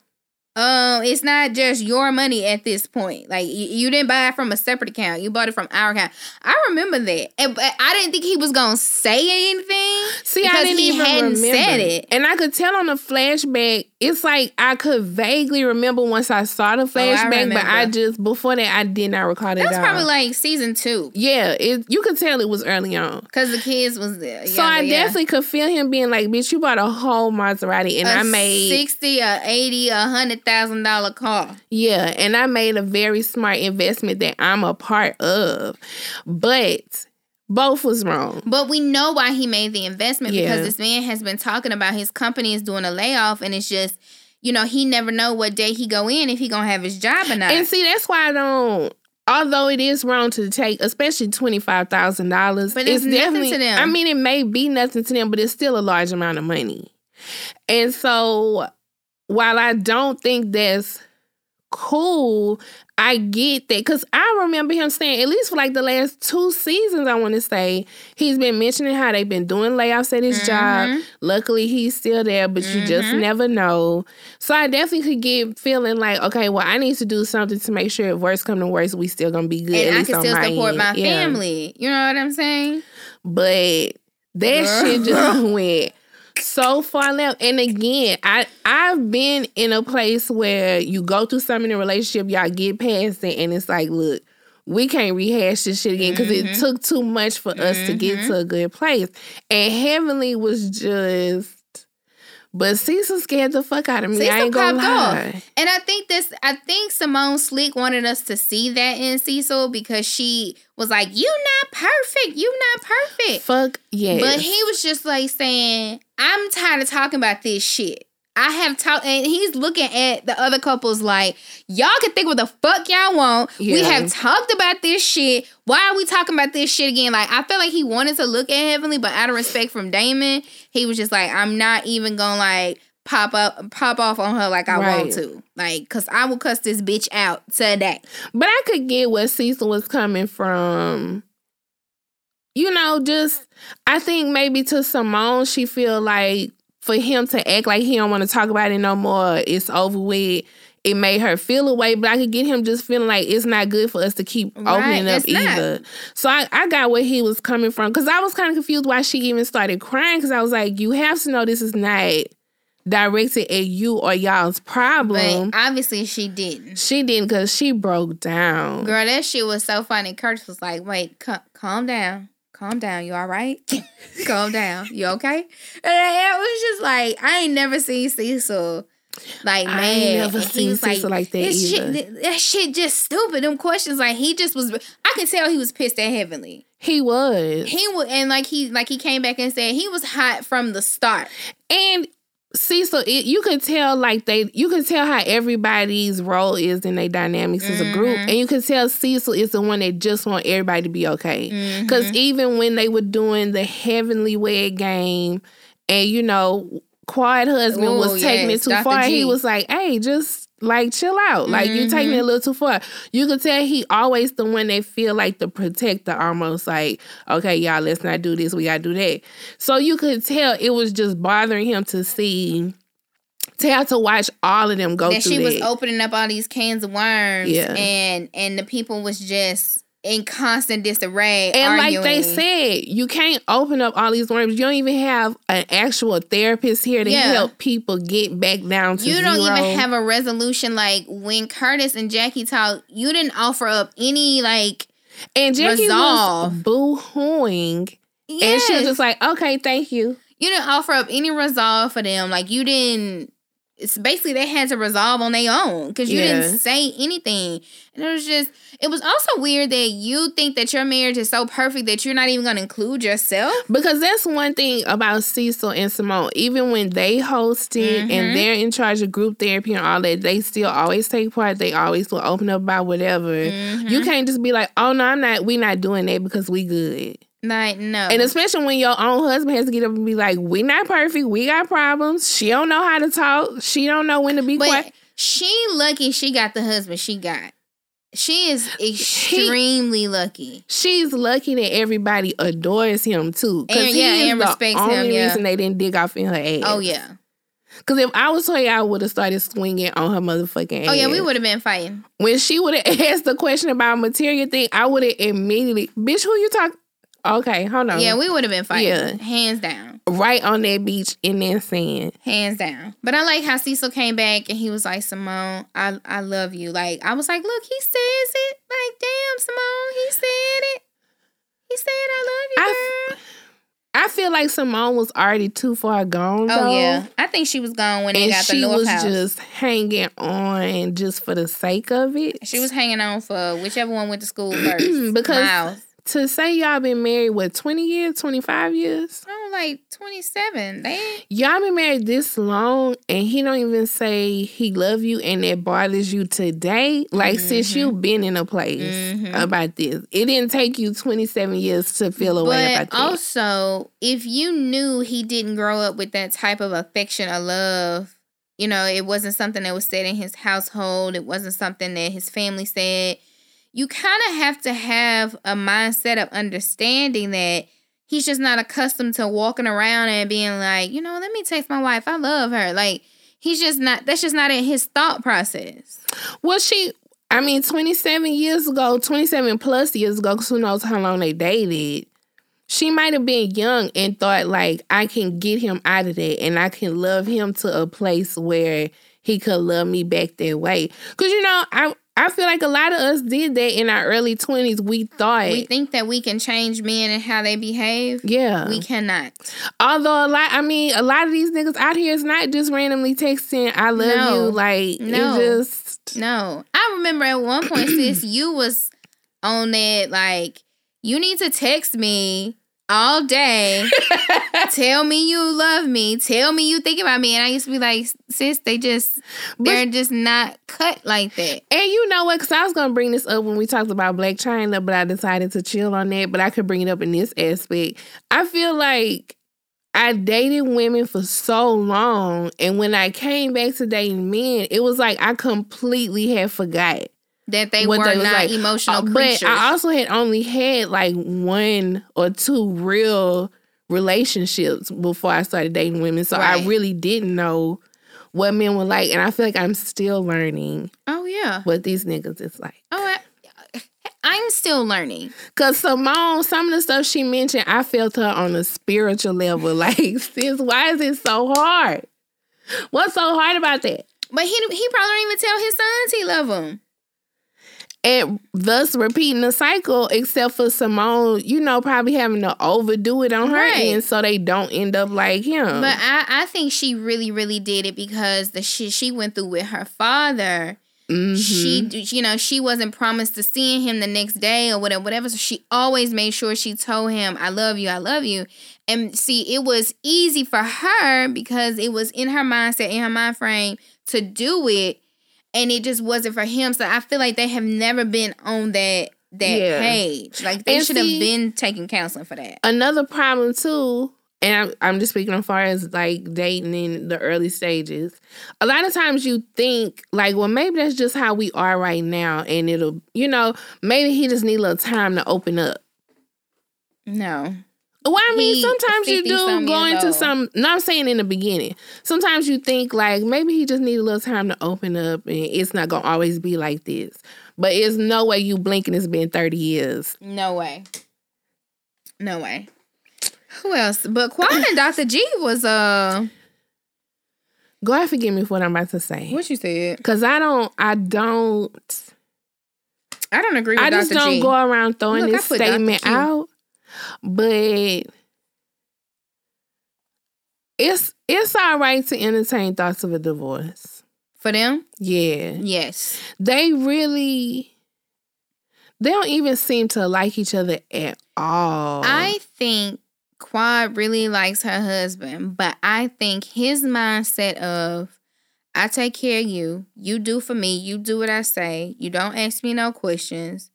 um, it's not just your money at this point. Like, you, you didn't buy it from a separate account. You bought it from our account. I remember that. And I didn't think he was going to say anything. See, because I didn't he even hadn't remember. said it. And I could tell on the flashback, it's like I could vaguely remember once I saw the flashback, oh, I but I just, before that, I did not recall that. That's probably like season two. Yeah, it, you could tell it was early on. Because the kids was there. So I yeah. definitely could feel him being like, bitch, you bought a whole Maserati and a I made sixty or eighty or one hundred thousand dollar car. Yeah, and I made a very smart investment that I'm a part of, but both was wrong. But we know why he made the investment yeah. because this man has been talking about his company is doing a layoff, and it's just, you know, he never know what day he go in, if he gonna have his job or not. And see, that's why I don't. Although it is wrong to take, especially twenty-five thousand dollars, but it's, it's nothing definitely, to them. I mean, it may be nothing to them, but it's still a large amount of money, and so. While I don't think that's cool, I get that. Because I remember him saying, at least for like the last two seasons, I want to say, he's been mentioning how they've been doing layoffs at his mm-hmm. job. Luckily, he's still there, but mm-hmm. you just never know. So I definitely could get feeling like, okay, well, I need to do something to make sure if worse come to worse, we still going to be good. And I can still support my yeah. family. You know what I'm saying? But that shit just went so far left. And again, I, I've been in a place where you go through something in a relationship, y'all get past it, and it's like, look, we can't rehash this shit again because mm-hmm. it took too much for us mm-hmm. to get to a good place. And Heavenly was just, but Cecil scared the fuck out of me. Cecil I ain't gonna lie. Off. And I think this, I think Simone Sleek wanted us to see that in Cecil because she was like, you not perfect. You not perfect. Fuck yes. But he was just like saying, I'm tired of talking about this shit. I have talked, and he's looking at the other couples like, y'all can think what the fuck y'all want. Yeah. We have talked about this shit. Why are we talking about this shit again? Like, I feel like he wanted to look at Heavenly, but out of respect from Damon, he was just like, I'm not even gonna like pop up, pop off on her like I right. want to. Like, cause I will cuss this bitch out today. But I could get where Cecil was coming from. you know, just, I think maybe to Simone, she feel like for him to act like he don't want to talk about it no more, it's over with, it made her feel away. But I could get him just feeling like it's not good for us to keep right, opening up either. Not. So I, I got where he was coming from. Because I was kind of confused why she even started crying. Because I was like, you have to know this is not directed at you or y'all's problem. But obviously she didn't. She didn't, because she broke down. Girl, that shit was so funny. Curtis was like, wait, c- calm down. Calm down. You all right? Calm down. You okay? And it was just like, I ain't never seen Cecil like, man, I ain't never seen Cecil like, like that either. Shit, that shit just stupid. Them questions, like, he just was. I can tell he was pissed at Heavenly. He was. He was, and like he, like he came back and said he was hot from the start. And Cecil, it, you can tell like they, you can tell how everybody's role is in their dynamics mm-hmm. as a group, and you can tell Cecil is the one that just want everybody to be okay. Because mm-hmm. even when they were doing the Heavenly Wed game, and you know. Quad husband Ooh, was taking yes, it too Doctor far. G. He was like, hey, just like chill out. Like mm-hmm. you taking it a little too far. You could tell he always the one that feel like the protector, almost like, okay, y'all, let's not do this. We gotta do that. So you could tell it was just bothering him to see, to have to watch all of them go that through she that. She was opening up all these cans of worms yeah. and and the people was just in constant disarray, and arguing. Like they said, you can't open up all these worms. You don't even have an actual therapist here to yeah. help people get back down to you don't zero. Even have a resolution. Like when Curtis and Jackie talked, you didn't offer up any like and Jackie resolve. Was boo-hooing, yes. and she was just like, "Okay, thank you." You didn't offer up any resolve for them. Like you didn't. It's basically they had to resolve on their own because you yeah. didn't say anything. And it was just, it was also weird that you think that your marriage is so perfect that you're not even going to include yourself. Because that's one thing about Cecil and Simone. Even when they hosted mm-hmm. and they're in charge of group therapy and all that, they still always take part. They always will open up about whatever. Mm-hmm. You can't just be like, oh, no, I'm not, we not doing that because we good. Like, no. And especially when your own husband has to get up and be like, we not perfect. We got problems. She don't know how to talk. She don't know when to be but quiet. She lucky she got the husband she got. She is extremely he, lucky. She's lucky that everybody adores him, too. Because yeah, he is and the respects only him, yeah. reason they didn't dig off in her ass. Oh, yeah. Because if I was her, I would have started swinging on her motherfucking ass. Oh, yeah, we would have been fighting. When she would have asked the question about material thing, I would have immediately, bitch, who you talking? Okay, hold on. Yeah, we would have been fighting. Yeah. Hands down. Right on that beach in that sand. Hands down. But I like how Cecil came back and he was like, Simone, I, I love you. Like, I was like, look, he says it. Like, damn, Simone, he said it. He said, I love you, I, girl. I feel like Simone was already too far gone, though. Oh, yeah. I think she was gone when they got the North House. And she was just hanging on just for the sake of it. She was hanging on for whichever one went to school first. Because... Miles. To say y'all been married, what, twenty years, twenty-five years? I'm like twenty-seven. They... Y'all been married this long and he don't even say he love you and it bothers you today? Like, mm-hmm. since you been in a place mm-hmm. about this. It didn't take you twenty-seven years to feel away about that. But also, if you knew he didn't grow up with that type of affection or love, you know, it wasn't something that was said in his household. It wasn't something that his family said. You kind of have to have a mindset of understanding that he's just not accustomed to walking around and being like, you know, let me text my wife. I love her. Like, he's just not, that's just not in his thought process. Well, she, I mean, twenty-seven years ago, twenty-seven plus years ago, because who knows how long they dated, she might have been young and thought, like, I can get him out of that and I can love him to a place where he could love me back that way. Because, you know, I... I feel like a lot of us did that in our early twenties. We thought... We think that we can change men and how they behave. Yeah. We cannot. Although a lot... I mean, a lot of these niggas out here is not just randomly texting, I love no. you. Like, no. it just... No. I remember at one point, sis, you was on it like, you need to text me all day. Tell me you love me. Tell me you think about me. And I used to be like, sis, they just, they're but, just not cut like that. And you know what? Because I was going to bring this up when we talked about Blac Chyna, but I decided to chill on that. But I could bring it up in this aspect. I feel like I dated women for so long. And when I came back to dating men, it was like I completely had forgot that they were they not like, emotional creatures. But I also had only had like one or two real relationships before I started dating women. So right. I really didn't know what men were like. And I feel like I'm still learning. Oh, yeah. What these niggas is like. Oh, I, I'm still learning. Because Simone, some of the stuff she mentioned, I felt her on a spiritual level. Like, sis, why is it so hard? What's so hard about that? But he he probably don't even tell his sons he love him. And thus repeating the cycle, except for Simone, you know, probably having to overdo it on her right. end so they don't end up like him. But I, I think she really, really did it because the shit she went through with her father, mm-hmm. she, you know, she wasn't promised to seeing him the next day or whatever, whatever. So she always made sure she told him, I love you, I love you. And see, it was easy for her because it was in her mindset, in her mind frame to do it. And it just wasn't for him. So I feel like they have never been on that that yeah. page. Like, they should have been taking counseling for that. Another problem, too, and I'm, I'm just speaking as far as, like, dating in the early stages. A lot of times you think, like, well, maybe that's just how we are right now. And it'll, you know, maybe he just need a little time to open up. No. Well, I mean, he sometimes you do go into some... No, I'm saying in the beginning. Sometimes you think, like, maybe he just needs a little time to open up and it's not going to always be like this. But it's no way you blink and it's been thirty years. No way. No way. Who else? But Quad and Doctor G was... uh. God forgive me for what I'm about to say. What you said? Because I don't... I don't... I don't agree with Doctor G. I just don't go around throwing Look, this statement out. But it's it's all right to entertain thoughts of a divorce. For them? Yeah. Yes. They really, they don't even seem to like each other at all. I think Quad really likes her husband, but I think his mindset of, I take care of you, you do for me, you do what I say, you don't ask me no questions,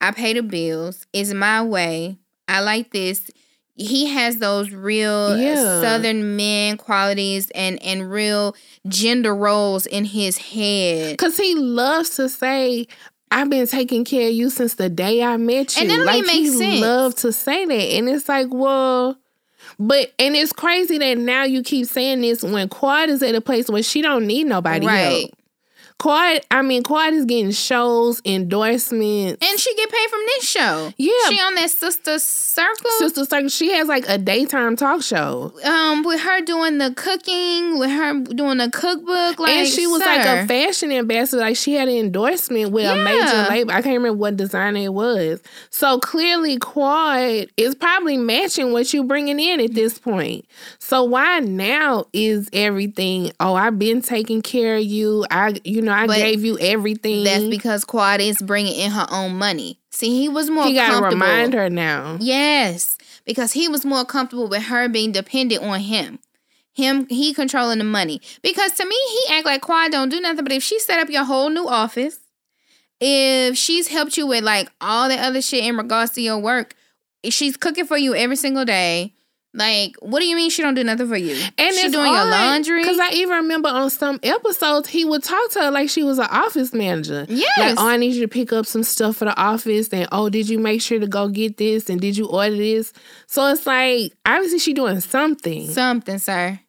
I pay the bills, it's my way. I like this. He has those real yeah. Southern men qualities and, and real gender roles in his head. Because he loves to say, I've been taking care of you since the day I met you. And that like, makes sense. He loves to say that. And it's like, well, but, and it's crazy that now you keep saying this when Quad is at a place where she don't need nobody right. help. Quad, I mean, Quad is getting shows, endorsements. And she get paid from this show. Yeah. She on that Sister Circle. Sister Circle. She has like a daytime talk show. Um, with her doing the cooking, with her doing the cookbook. Like, and she was sir. like a fashion ambassador. Like, she had an endorsement with yeah. a major label. I can't remember what designer it was. So clearly Quad is probably matching what you bringing in at this point. So why now is everything, oh, I've been taking care of you. I, you know. I but gave you everything. That's because Quad is bringing in her own money. See, he was more he comfortable. You gotta remind her now. Yes, because he was more comfortable with her being dependent on him. Him, he controlling the money. Because to me, he act like Quad don't do nothing. But if she set up your whole new office, if she's helped you with like all that other shit in regards to your work, if she's cooking for you every single day. Like, what do you mean she don't do nothing for you? And she doing your laundry? Because I even remember on some episodes, he would talk to her like she was an office manager. Yes. Like, oh, I need you to pick up some stuff for the office. And, oh, did you make sure to go get this? And did you order this? So it's like, obviously she doing something. Something, sir.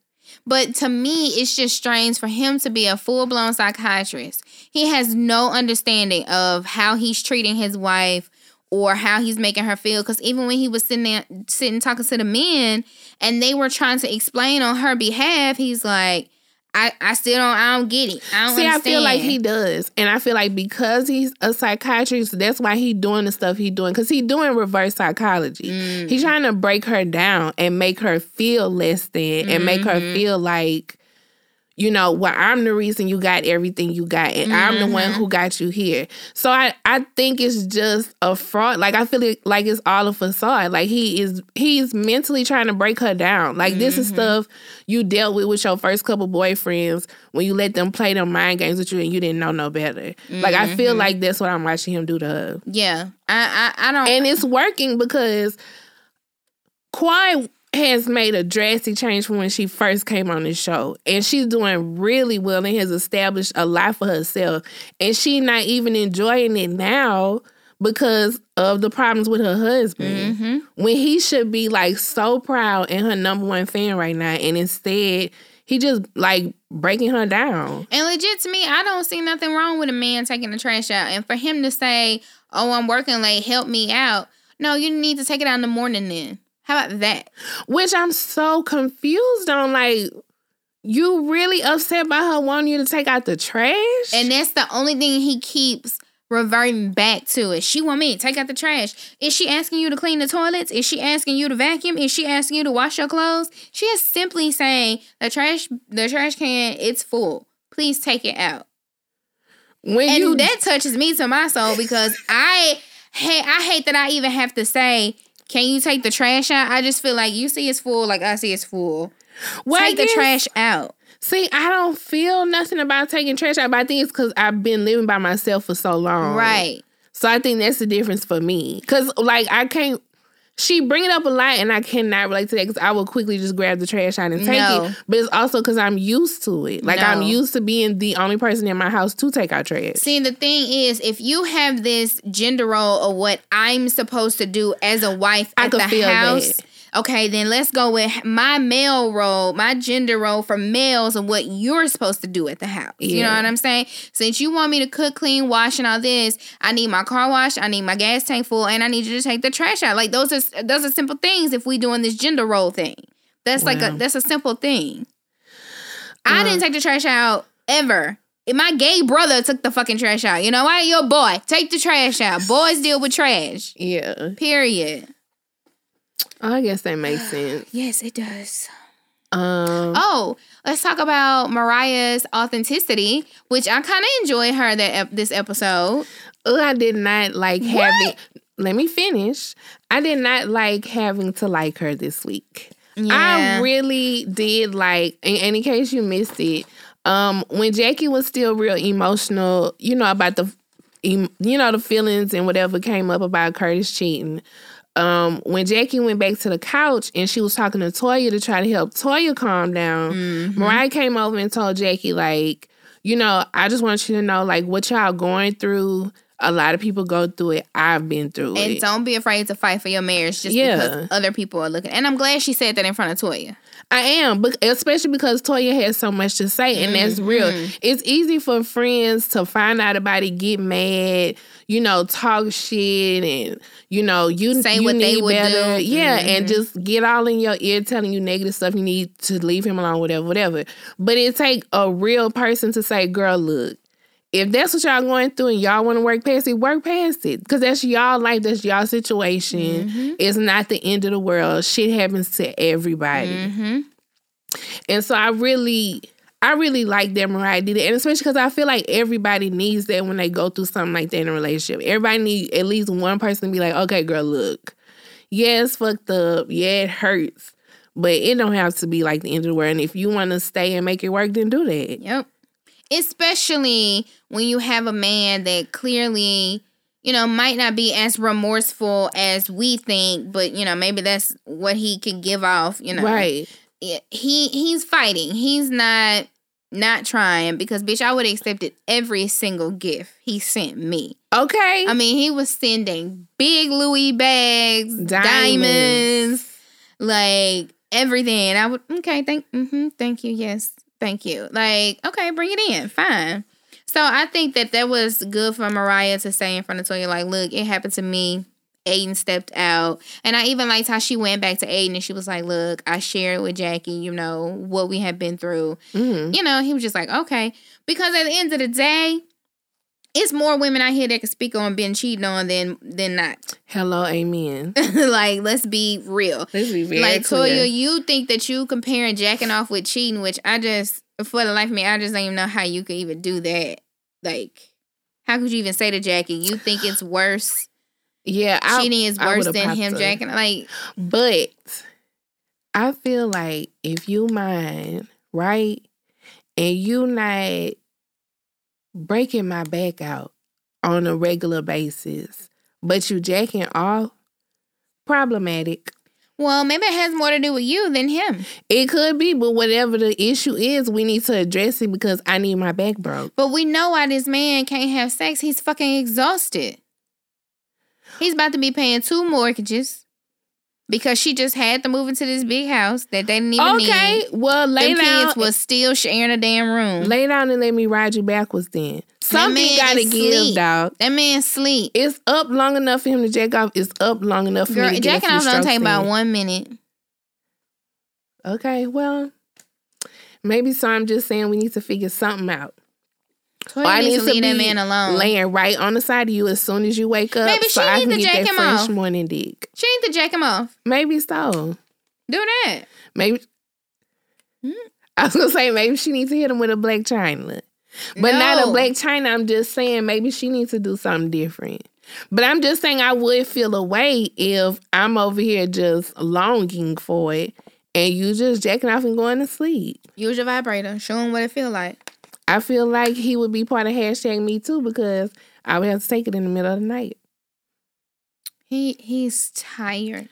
But to me, it's just strange for him to be a full-blown psychiatrist. He has no understanding of how he's treating his wife. Or how he's making her feel. Because even when he was sitting there, sitting talking to the men, and they were trying to explain on her behalf, he's like, I, I still don't, I don't get it. I don't See, understand. I feel like he does. And I feel like because he's a psychiatrist, that's why he's doing the stuff he's doing. Because he's doing reverse psychology. Mm. He's trying to break her down and make her feel less than. Mm-hmm. And make her feel like, you know, well, I'm the reason you got everything you got, and mm-hmm. I'm the one who got you here. So I, I think it's just a fraud. Like, I feel like it's all a facade. Like, he is he's mentally trying to break her down. Like, mm-hmm. this is stuff you dealt with with your first couple boyfriends when you let them play them mind games with you and you didn't know no better. Mm-hmm. Like, I feel like that's what I'm watching him do to her. Yeah. I, I, I don't... And it's working because Quai... has made a drastic change from when she first came on this show. And she's doing really well and has established a life for herself. And she not even enjoying it now because of the problems with her husband. Mm-hmm. When he should be, like, so proud and her number one fan right now. And instead, he just, like, breaking her down. And legit to me, I don't see nothing wrong with a man taking the trash out. And for him to say, oh, I'm working late, help me out. No, you need to take it out in the morning then. How about that? Which I'm so confused on. Like, you really upset by her wanting you to take out the trash? And that's the only thing he keeps reverting back to is, she want me to take out the trash. Is she asking you to clean the toilets? Is she asking you to vacuum? Is she asking you to wash your clothes? She is simply saying, the trash the trash can, it's full. Please take it out. When and you... that touches me to my soul because I, ha- I hate that I even have to say, can you take the trash out? I just feel like you see it's full, like I see it's full. Well, take guess, the trash out. See, I don't feel nothing about taking trash out, but I think it's because I've been living by myself for so long. Right. So I think that's the difference for me. Because, like, I can't... She bring it up a lot, and I cannot relate to that because I will quickly just grab the trash out and take no. it. But it's also because I'm used to it. Like, no. I'm used to being the only person in my house to take out trash. See, the thing is, if you have this gender role of what I'm supposed to do as a wife at I the feel house, that. Okay, then let's go with my male role, my gender role for males and what you're supposed to do at the house. Yeah. You know what I'm saying? Since you want me to cook, clean, wash, and all this, I need my car washed, I need my gas tank full, and I need you to take the trash out. Like, those are Those are simple things if we doing this gender role thing. That's wow. like a that's a simple thing. Um, I didn't take the trash out ever. My gay brother took the fucking trash out. You know why? Your boy, take the trash out. Boys deal with trash. Yeah. Period. I guess that makes sense. Yes, it does. Um, oh, let's talk about Mariah's authenticity, which I kind of enjoyed her that this episode. Oh, I did not like having. Let me finish. I did not like having to like her this week. Yeah. I really did like, and, and in case you missed it, um, when Jackie was still real emotional, you know, about the, you know, the feelings and whatever came up about Curtis cheating. Um, when Jackie went back to the couch and she was talking to Toya to try to help Toya calm down, mm-hmm. Mariah came over and told Jackie, like, you know, I just want you to know, like, what y'all going through. A lot of people go through it. I've been through and it. And don't be afraid to fight for your marriage just yeah. because other people are looking. And I'm glad she said that in front of Toya. I am, but especially because Toya has so much to say, and mm-hmm. that's real. It's easy for friends to find out about it, get mad, you know, talk shit, and, you know, you, say you what need they would better. Do. Yeah, mm-hmm. and just get all in your ear telling you negative stuff. You need to leave him alone, whatever, whatever. But it take a real person to say, girl, look, if that's what y'all going through and y'all want to work past it, work past it. Because that's y'all life. That's y'all situation. Mm-hmm. It's not the end of the world. Shit happens to everybody. Mm-hmm. And so I really, I really like that Mariah did it. And especially because I feel like everybody needs that when they go through something like that in a relationship. Everybody needs at least one person to be like, okay, girl, look. Yeah, it's fucked up. Yeah, it hurts. But it don't have to be like the end of the world. And if you want to stay and make it work, then do that. Yep. Especially when you have a man that clearly, you know, might not be as remorseful as we think, but, you know, maybe that's what he can give off, you know. Right. He he's fighting. He's not not trying because, bitch, I would have accepted every single gift he sent me. Okay. I mean, he was sending big Louis bags, diamonds, diamonds like everything. And I would, okay, thank, mm-hmm, thank you, yes. Thank you. Like, okay, bring it in. Fine. So I think that that was good for Mariah to say in front of Toya, like, look, it happened to me. Aiden stepped out. And I even liked how she went back to Aiden and she was like, look, I shared with Jackie, you know, what we have been through. Mm-hmm. You know, he was just like, okay. Because at the end of the day, it's more women out here that can speak on being cheated on than than not. Hello, amen. Like, let's be real. Let's be very like, clear. Toya, you think that you comparing jacking off with cheating, which I just, for the life of me, I just don't even know how you could even do that. Like, how could you even say to Jackie, you think it's worse? Yeah, I, cheating is worse than him jacking. Like, but I feel like if you mind, right, and you not breaking my back out on a regular basis, but you jacking off, problematic. Well, maybe it has more to do with you than him. It could be, but whatever the issue is, we need to address it because I need my back broke. But we know why this man can't have sex. He's fucking exhausted. He's about to be paying two mortgages because she just had to move into this big house that they didn't even okay, need. Okay, well, lay them down. Kids was still sharing a damn room. Lay down and let me ride you backwards then. Something gotta give, dog. That man sleep. It's up long enough for him to jack off. It's up long enough for Girl, me to jack get a few strokes in. Jack and off don't take about one minute. Okay, well, maybe so. I'm just saying we need to figure something out. Toya I need to leave that man alone. Laying right on the side of you as soon as you wake up. Maybe she so needs to jack him off. Morning dick. She needs to jack him off. Maybe so. Do that. Maybe. Hmm? I was gonna say maybe she needs to hit him with a black china. But no. Not a black china. I'm just saying maybe she needs to do something different. But I'm just saying I would feel a way if I'm over here just longing for it and you just jacking off and going to sleep. Use your vibrator. Show him what it feel like. I feel like he would be part of hashtag me too because I would have to take it in the middle of the night. He He's tired.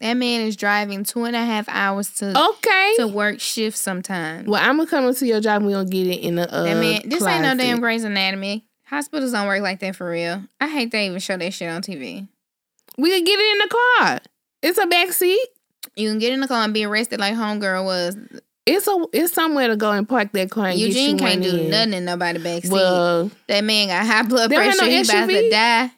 That man is driving two and a half hours to okay. to work shift sometime. Well, I'm going to come into your job and we're going to get it in the uh, that man, This closet. Ain't no damn Grey's Anatomy. Hospitals don't work like that for real. I hate they even show that shit on T V. We can get it in the car. It's a backseat. You can get in the car and be arrested like homegirl was. It's a it's somewhere to go and park that car and Eugene get you can't do in. Nothing in nobody's backseat. Well, that man got high blood pressure. No He's about to die.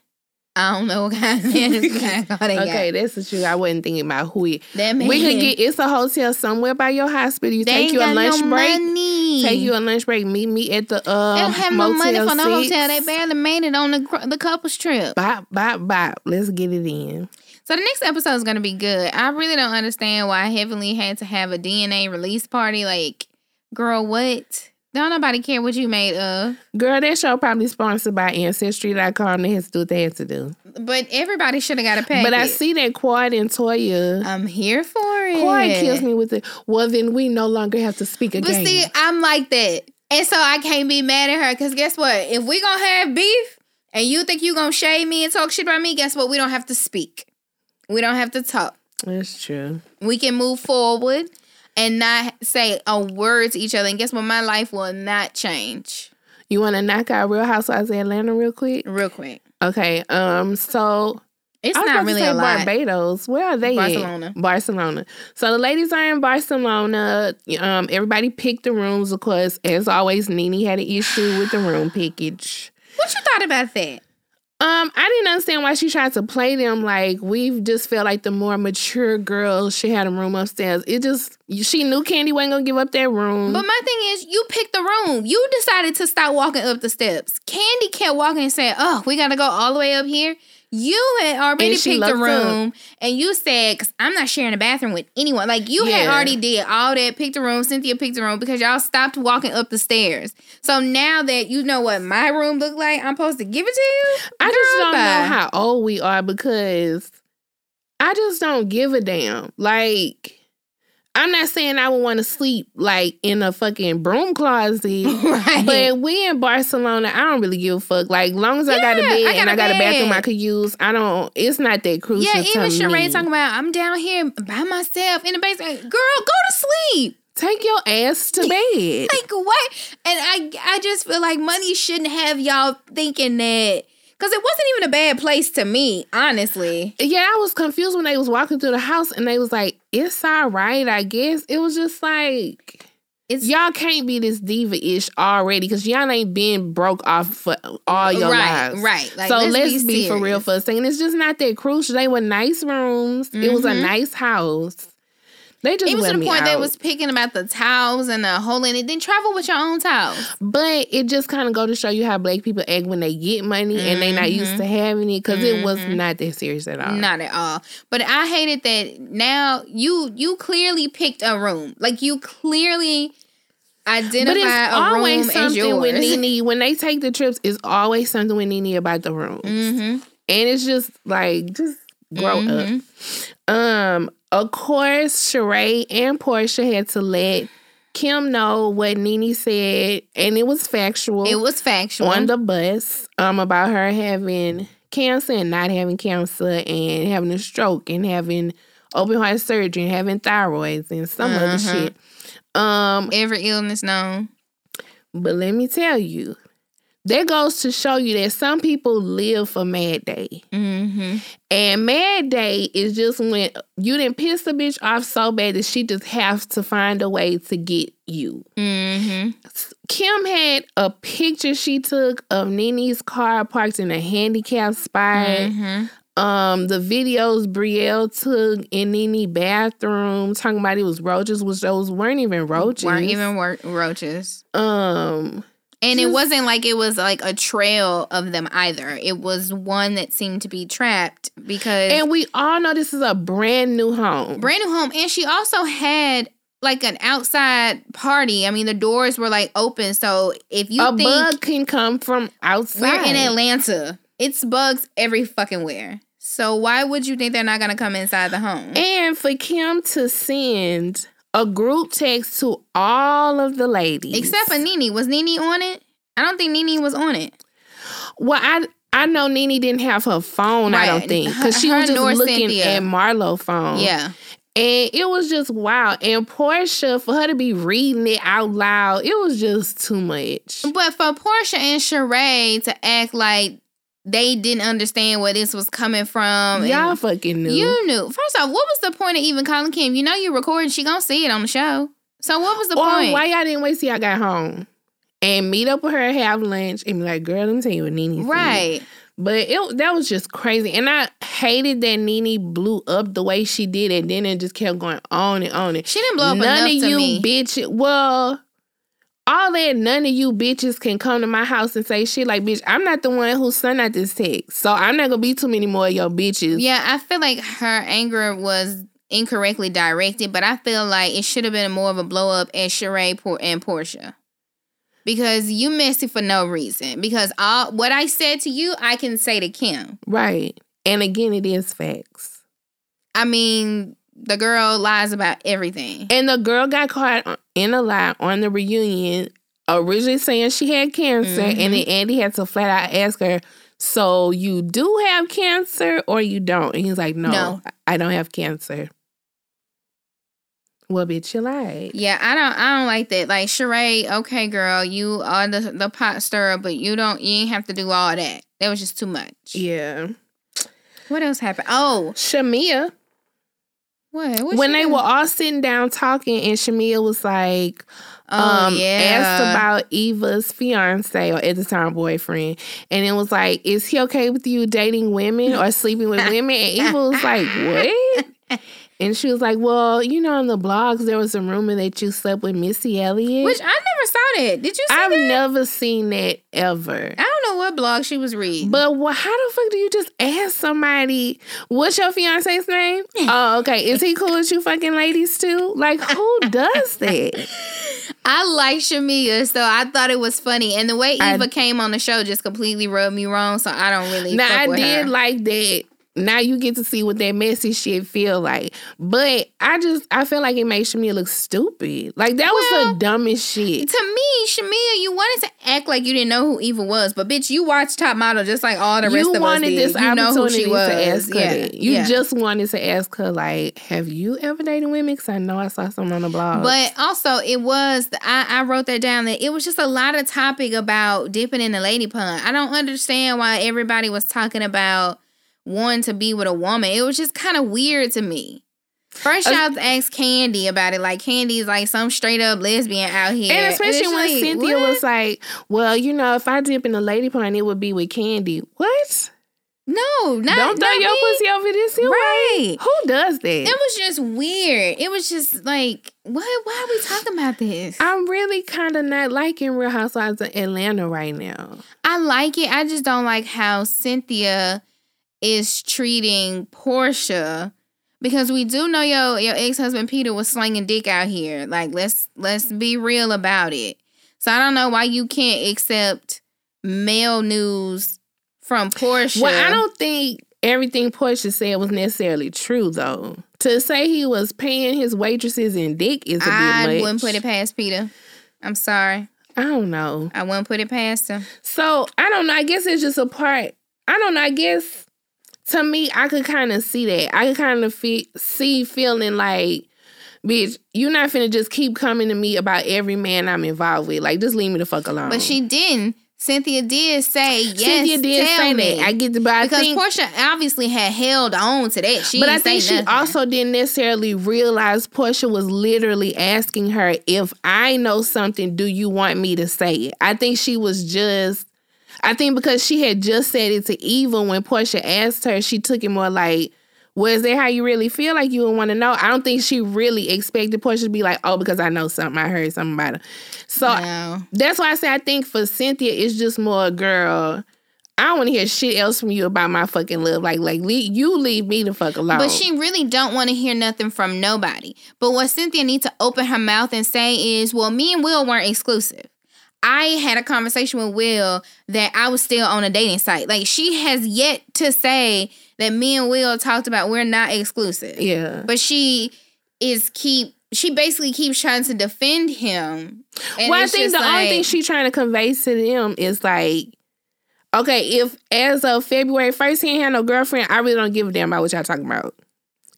I don't know what kind of man is going on. Okay, that's the truth. I wasn't thinking about who it. That man. We can get. It's a hotel somewhere by your hospital. You they take ain't you got a lunch no break. Money. Take you a lunch break. Meet me at the uh. They don't have no money for no hotel. They barely made it on the the couple's trip. Bop bop bop. Let's get it in. So the next episode is going to be good. I really don't understand why Heavenly had to have a D N A release party. Like, girl, what? Don't nobody care what you made of. Girl, that show probably sponsored by Ancestry dot com. They has to do what they have to do. But everybody should have got a package. But I see that Quad and Toya. I'm here for it. Quad kills me with it. Well, then we no longer have to speak again. But see, I'm like that. And so I can't be mad at her. Because guess what? If we going to have beef and you think you going to shade me and talk shit about me, guess what? We don't have to speak. We don't have to talk. That's true. We can move forward and not say a word to each other. And guess what? My life will not change. You want to knock out Real Housewives of Atlanta real quick? Real quick. Okay. Um. So it's not really a lot. Barbados. Where are they? Barcelona. At? Barcelona. So the ladies are in Barcelona. Um. Everybody picked the rooms, of course. As always, Nene had an issue with the room package. What you thought about that? Um, I didn't understand why she tried to play them like we just felt like the more mature girl should have a room upstairs. It just, she knew Candy wasn't going to give up that room. But my thing is, you picked the room. You decided to stop walking up the steps. Candy kept walking and saying, oh, we got to go all the way up here. You had already picked the room up. And you said, because I'm not sharing a bathroom with anyone. Like, you yeah. had already did all that, picked the room, Cynthia picked the room, because y'all stopped walking up the stairs. So now that you know what my room looked like, I'm supposed to give it to you? I Girl, just don't bye. know how old we are because I just don't give a damn. Like, I'm not saying I would want to sleep, like, in a fucking broom closet. Right. But we in Barcelona, I don't really give a fuck. Like, long as yeah, I got a bed I got and a I got bed. a bathroom I could use, I don't, it's not that crucial yeah, to me. Yeah, even Sheree talking about, I'm down here by myself in the basement. Girl, go to sleep. Take your ass to bed. Like, what? And I, I just feel like money shouldn't have y'all thinking that. Because it wasn't even a bad place to me, honestly. Yeah, I was confused when they was walking through the house and they was like, it's all right, I guess. It was just like, it's, y'all can't be this diva-ish already because y'all ain't been broke off for all your right, lives. Right, right. Like, so let's, let's be, be for real for a second. It's just not that crucial. They were nice rooms. Mm-hmm. It was a nice house. They just it was to the point out. They was picking about the towels and the hole in it. Then travel with your own towels. But it just kind of go to show you how black people act when they get money mm-hmm. and they not used to having it because mm-hmm. it was not that serious at all. Not at all. But I hated that now you you clearly picked a room. Like you clearly identify but it's a always room something as yours. With Nene, when they take the trips, it's always something with Nene about the rooms. Mm-hmm. And it's just like, just grow mm-hmm. up. Um... Of course, Sheree and Portia had to let Kim know what Nene said, and it was factual. It was factual. On the bus um, about her having cancer and not having cancer and having a stroke and having open heart surgery, having thyroids and some uh-huh. other shit. Um, Every illness known. But let me tell you, that goes to show you that some people live for Mad Day. Mm-hmm. And Mad Day is just when you done pissed a bitch off so bad that she just has to find a way to get you. Mm-hmm. Kim had a picture she took of Nene's car parked in a handicapped spot. Mm-hmm. Um, the videos Brielle took in Nene bathroom talking about it was roaches, which those weren't even roaches. Weren't even wor- roaches. Um... And just, it wasn't like it was like a trail of them either. It was one that seemed to be trapped because... And we all know this is a brand new home. Brand new home. And she also had like an outside party. I mean, the doors were like open. So if you a think... A bug can come from outside. We're in Atlanta. It's bugs every fucking where. So why would you think they're not going to come inside the home? And for Kim to send... a group text to all of the ladies. Except for Nene. Was Nene on it? I don't think Nene was on it. Well, I I know Nene didn't have her phone, right. I don't think. Because she was just looking Cynthia. At Marlo's phone. Yeah. And it was just wild. And Portia, for her to be reading it out loud, it was just too much. But for Portia and Sheree to act like they didn't understand where this was coming from. Y'all fucking knew. You knew. First off, what was the point of even calling Kim? You know you're recording. She gonna see it on the show. So what was the or point? Why y'all didn't wait till y'all got home and meet up with her, have lunch, and be like, girl, let me tell you what Nene said. Right. But it that was just crazy. And I hated that Nene blew up the way she did and then it just kept going on and on. And she didn't blow up enough to me. None of you bitches. Well... all that none of you bitches can come to my house and say shit like, bitch, I'm not the one who sent out this text. So I'm not going to be too many more of your bitches. Yeah, I feel like her anger was incorrectly directed, but I feel like it should have been more of a blow up at Sheree and Portia. Because you messy for no reason. Because all what I said to you, I can say to Kim. Right. And again, it is facts. I mean... the girl lies about everything. And the girl got caught in a lie on the reunion, originally saying she had cancer, mm-hmm. and then Andy had to flat out ask her, so you do have cancer or you don't? And he's like, no, no. I don't have cancer. Well, bitch, you lied. Yeah, I don't I don't like that. Like, Sheree, okay, girl, you are the, the pot stirrer, but you don't, you ain't have to do all that. That was just too much. Yeah. What else happened? Oh. Shamia. What? What when they doing? Were all sitting down talking and Shamia was like, oh, um, yeah. asked about Eva's fiance or at the time boyfriend. And it was like, is he okay with you dating women or sleeping with women? And Eva was like, what? And she was like, well, you know, in the blogs, there was a rumor that you slept with Missy Elliott. Which I never saw that. Did you see I've that? I've never seen that ever. I don't know what blog she was reading. But well, how the fuck do you just ask somebody, what's your fiance's name? Oh, okay. Is he cool with you fucking ladies too? Like, who does that? I like Shamia, so I thought it was funny. And the way Eva I, came on the show just completely rubbed me wrong, so I don't really Now, fuck I with did her. Like that. Now you get to see what that messy shit feel like. But I just, I feel like it made Shamia look stupid. Like, that well, was the dumbest shit. To me, Shamia, you wanted to act like you didn't know who Eva was. But, bitch, you watched Top Model just like all the you rest of us did. You wanted this you opportunity know who she was. To ask her. Yeah. You yeah. just wanted to ask her, like, have you ever dated women? Because I know I saw something on the blog. But also, it was, I, I wrote that down, that it was just a lot of topic about dipping in the lady pond. I don't understand why everybody was talking about wanting to be with a woman. It was just kind of weird to me. First, y'all okay. asked Candy about it. Like, Candy's like some straight up lesbian out here. And especially and when like, Cynthia what? Was like, well, you know, if I dip in the lady pond, it would be with Candy. What? No, not Don't throw not your me. Pussy over this here. Right. Who does that? It was just weird. It was just like, what? Why are we talking about this? I'm really kind of not liking Real Housewives of Atlanta right now. I like it. I just don't like how Cynthia is treating Portia, because we do know your your ex-husband Peter was slinging dick out here. Like, let's let's be real about it. So I don't know why you can't accept male news from Portia. Well, I don't think everything Portia said was necessarily true, though. To say he was paying his waitresses in dick is a bit much. I wouldn't put it past Peter. I'm sorry. I don't know. I wouldn't put it past him. So, I don't know. I guess it's just a part. I don't know. I guess... to me, I could kind of see that. I could kind of fe- see feeling like, bitch, you're not finna just keep coming to me about every man I'm involved with. Like, just leave me the fuck alone. But she didn't. Cynthia did say yes. Cynthia did tell say me. that. I get the but because I think, Portia obviously had held on to that. She but didn't I think say she nothing. also didn't necessarily realize Portia was literally asking her, if I know something, do you want me to say it? I think she was just. I think because she had just said it to Eva when Portia asked her, she took it more like, well, is that how you really feel? Like, you would want to know? I don't think she really expected Portia to be like, oh, because I know something. I heard something about her. So no. That's why I say I think for Cynthia, it's just more, girl, I don't want to hear shit else from you about my fucking love. Like, like leave, you leave me the fuck alone. But she really don't want to hear nothing from nobody. But what Cynthia needs to open her mouth and say is, well, me and Will weren't exclusive. I had a conversation with Will that I was still on a dating site. Like, she has yet to say that me and Will talked about we're not exclusive. Yeah. But she is keep, she basically keeps trying to defend him. And well, I think the like, only thing she's trying to convey to them is like, okay, if as of February first he ain't had no girlfriend, I really don't give a damn about what y'all talking about.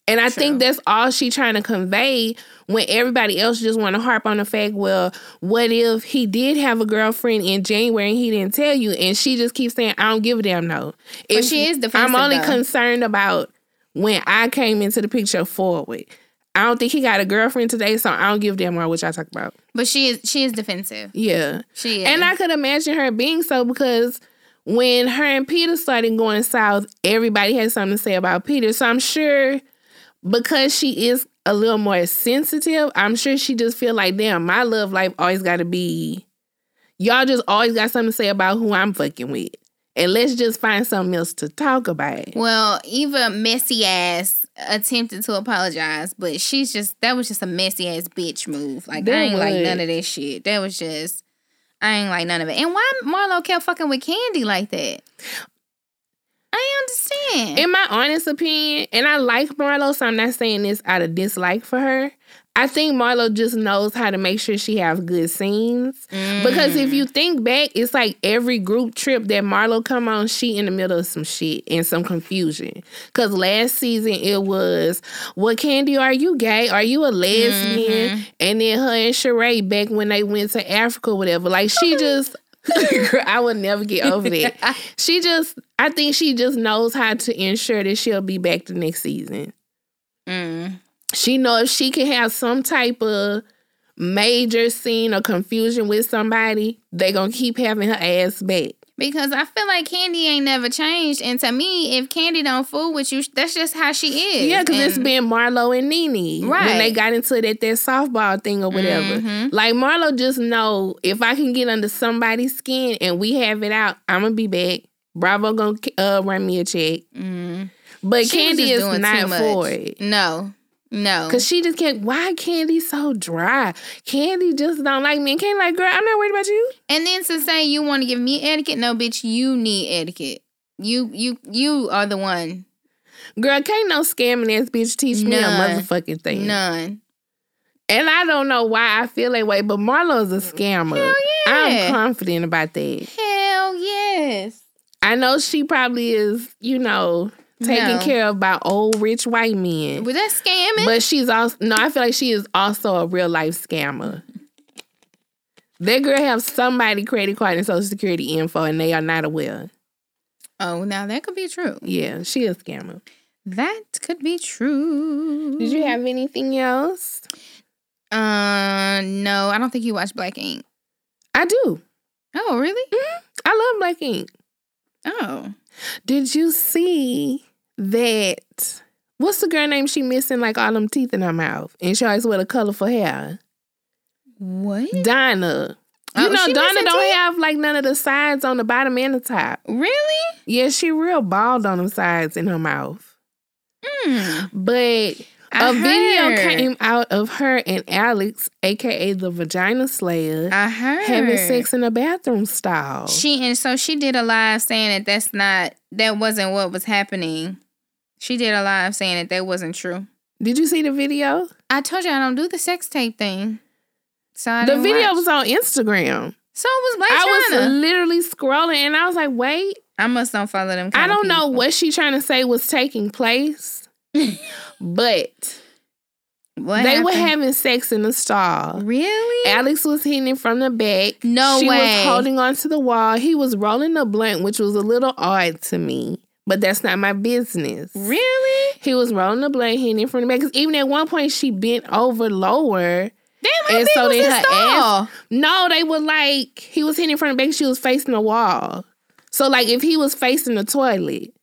And I True. think that's all she trying to convey when everybody else just want to harp on the fact, well, what if he did have a girlfriend in January and he didn't tell you? And she just keeps saying, I don't give a damn, no. If but she is defensive, I'm only though. concerned about when I came into the picture forward. I don't think he got a girlfriend today, so I don't give a damn more what y'all talk about. But she is she is defensive. Yeah. She is. And I could imagine her being so because when her and Peter started going south, everybody had something to say about Peter. So I'm sure... because she is a little more sensitive, I'm sure she just feel like, damn, my love life always got to be, y'all just always got something to say about who I'm fucking with. And let's just find something else to talk about. Well, Eva messy ass attempted to apologize, but she's just, that was just a messy ass bitch move. Like, that I ain't was. like none of that shit. That was just, I ain't like none of it. And why Marlo kept fucking with Candy like that? I understand. In my honest opinion, and I like Marlo, so I'm not saying this out of dislike for her. I think Marlo just knows how to make sure she has good scenes. Mm. Because if you think back, it's like every group trip that Marlo come on, she in the middle of some shit and some confusion. Because last season it was, well, Candy, are you gay? Are you a lesbian? Mm-hmm. And then her and Sheree back when they went to Africa or whatever. Like, she just... Girl, I would never get over that. She just, I think she just knows how to ensure that she'll be back the next season. Mm. She knows if she can have some type of major scene or confusion with somebody, they gonna keep having her ass back. Because I feel like Candy ain't never changed. And to me, if Candy don't fool with you, that's just how she is. Yeah, because it's been Marlo and Nene. Right. When they got into that, that softball thing or whatever. Mm-hmm. Like, Marlo just know, if I can get under somebody's skin and we have it out, I'm going to be back. Bravo going to uh, run me a check. Mm. But she Candy is not for it. No. No. Because she just kept, why Candy so dry? Candy just don't like me. And Candy like, girl, I'm not worried about you. And then to say you want to give me etiquette, no, bitch, you need etiquette. You you, you are the one. Girl, can't no scamming ass bitch teach me None. a motherfucking thing. None. And I don't know why I feel that way, but Marlo's a scammer. Hell yeah. I'm confident about that. Hell yes. I know she probably is, you know... taken no. care of by old rich white men. Was that scamming? But she's also no. I feel like she is also a real life scammer. That girl have somebody credit card and social security info, and they are not aware. Oh, now that could be true. Yeah, she is a scammer. That could be true. Did you have anything else? Uh, no. I don't think you watch Black Ink. I do. Oh, really? Mm-hmm. I love Black Ink. Oh. Did you see that? What's the girl name? She missing like all them teeth in her mouth, and she always wear the colorful hair. What? Donna. You oh, know Donna don't teeth? have like none of the sides on the bottom and the top. Really? Yeah, she real bald on them sides in her mouth. Mm. But I a heard. video came out of her and Alex, a k a the Vagina Slayer, I heard. having sex in a bathroom stall. She and so she did a live saying that that's not, that wasn't what was happening. She did a live saying that that wasn't true. Did you see the video? I told you I don't do the sex tape thing. So I The video watch. was on Instagram. So it was Black China. I was literally scrolling and I was like, wait, I must don't follow them kind I don't of know what she trying to say was taking place, but what they happened? Were having sex in the stall. Really? Alex was hitting it from the back. No she way. She was holding on to the wall. He was rolling a blunt, which was a little odd to me, but that's not my business. Really? He was rolling a blunt, hitting it from the back. Because even at one point, she bent over lower. Damn, and so then her ass, no, they were like, he was hitting in front of the back, she was facing the wall. So, like, if he was facing the toilet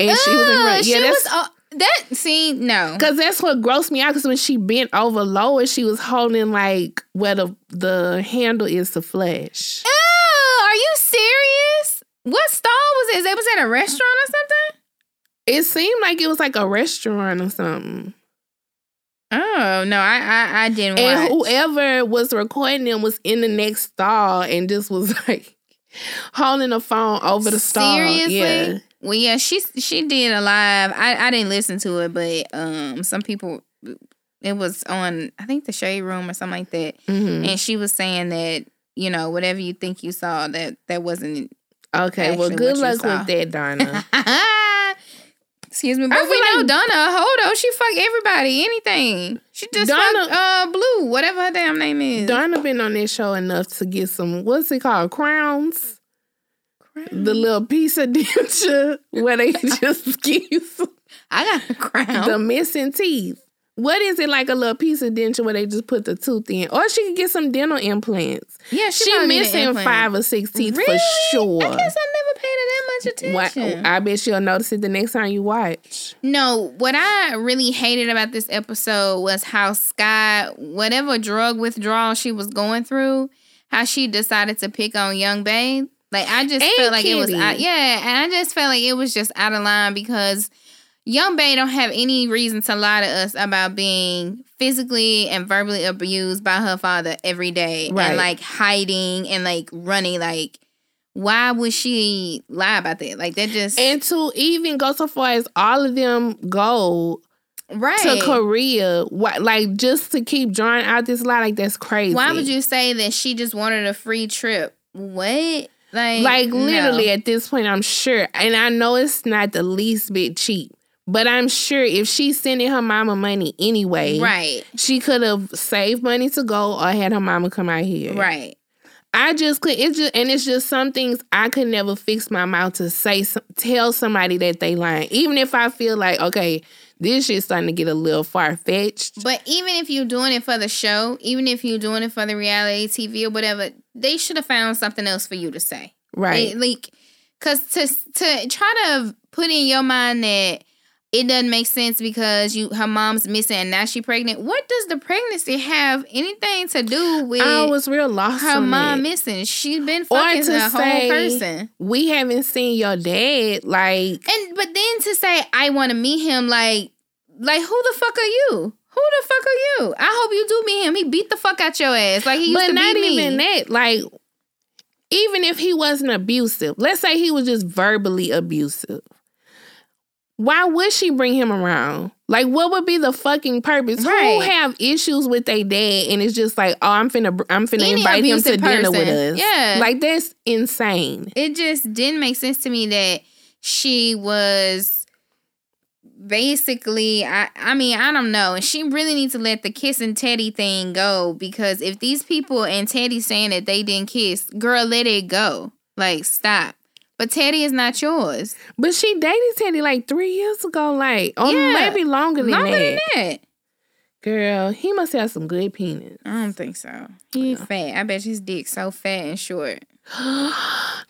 and uh, she was in front, yeah, she that's, was, uh, that, see, no. Because that's what grossed me out, because when she bent over lower, she was holding, like, where the, the handle is to flush. Oh, are you serious? What stall was it? It was at a restaurant or something? It seemed like it was like a restaurant or something. Oh, no, I I, I didn't watch. And whoever was recording them was in the next stall and just was, like, holding the phone over the stall. Seriously? Yeah. Well, yeah, she she did a live. I, I didn't listen to it, but um, some people, it was on, I think, the Shade Room or something like that. Mm-hmm. And she was saying that, you know, whatever you think you saw, that, that wasn't okay, well, good luck with that, Donna. Excuse me, but we like know Donna a hoe though. She fuck everybody, anything. She just Donna, fucked uh, Blue, whatever her damn name is. Donna been on this show enough to get some, what's it called, crowns? crowns. The little piece of denture where they just give some. I got the crown. The missing teeth. What is it, like a little piece of denture where they just put the tooth in? Or she could get some dental implants. Yeah, she, she missing five or six teeth really? For sure. I guess I never paid her that much attention. Why, I bet she'll notice it the next time you watch. No, what I really hated about this episode was how Sky, whatever drug withdrawal she was going through, how she decided to pick on Young Babe. Like, I just Ain't felt like kidding. It was out, yeah, and I just felt like it was just out of line because Young Bae don't have any reason to lie to us about being physically and verbally abused by her father every day. Right. And, like, hiding and, like, running. Like, why would she lie about that? Like, that just... And to even go so far as all of them go... Right. To Korea. Why, like, just to keep drawing out this lie, like, that's crazy. Why would you say that she just wanted a free trip? What? Like, like literally no. At this point, I'm sure. And I know it's not the least bit cheap. But I'm sure if she's sending her mama money anyway, right, she could have saved money to go or had her mama come out here. Right. I just could, it's just, and it's just some things I could never fix my mouth to say, tell somebody that they lying. Even if I feel like, okay, this shit's starting to get a little far-fetched. But even if you're doing it for the show, even if you're doing it for the reality T V or whatever, they should have found something else for you to say. Right. They, like, because to, to try to put in your mind that it doesn't make sense because you her mom's missing and now she pregnant. What does the pregnancy have anything to do with I was real lost her mom it. Missing? She's been fucking the whole person. We haven't seen your dad, like and but then to say I wanna meet him, like like who the fuck are you? Who the fuck are you? I hope you do meet him. He beat the fuck out your ass. Like he used but to beat me. But not even that, like even if he wasn't abusive, let's say he was just verbally abusive. Why would she bring him around? Like, what would be the fucking purpose? Right. Who have issues with their dad and it's just like, oh, I'm finna, I'm finna Any invite him to person. Dinner with us. Yeah. Like, that's insane. It just didn't make sense to me that she was basically, I, I mean, I don't know. And she really needs to let the kiss and Teddy thing go because if these people and Teddy saying that they didn't kiss, girl, let it go. Like, stop. But Teddy is not yours. But she dated Teddy like three years ago, like, or yeah, maybe longer than longer that. Longer than that. Girl, he must have some good penis. I don't think so. He's yeah. fat. I bet his dick's so fat and short.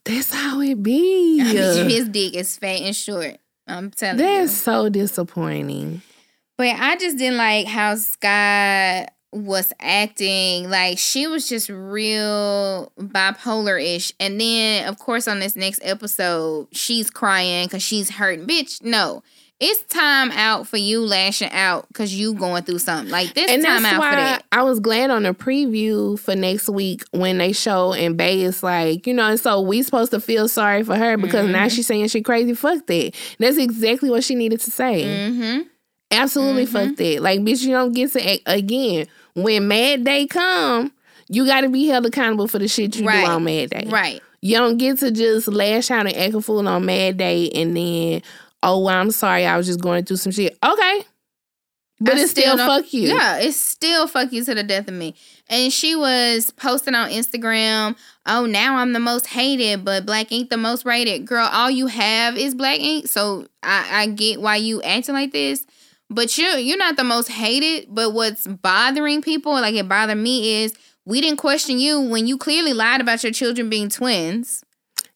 That's how it be. I bet his dick is fat and short. I'm telling That's you. That's so disappointing. But I just didn't like how Sky was acting like she was just real bipolar-ish. And then, of course, on this next episode, she's crying because she's hurting. Bitch, no. It's time out for you lashing out because you going through something. Like, this and time out for that. I was glad on the preview for next week when they show and Bae is like, you know, and so we supposed to feel sorry for her because mm-hmm. now she's saying she crazy. Fuck that. That's exactly what she needed to say. Mm-hmm. Absolutely mm-hmm. fuck that. Like, bitch, you don't get to act again. When Mad Day come, you got to be held accountable for the shit you right. do on Mad Day. Right. You don't get to just lash out and act a fool on Mad Day and then, oh, well, I'm sorry, I was just going through some shit. Okay. But I it's still, still fuck you. Yeah, it's still fuck you to the death of me. And she was posting on Instagram, oh, now I'm the most hated, but Black Ink the most rated. Girl, all you have is Black Ink. So I, I get why you acting like this. But you, you're not the most hated. But what's bothering people, like it bothered me, is we didn't question you when you clearly lied about your children being twins.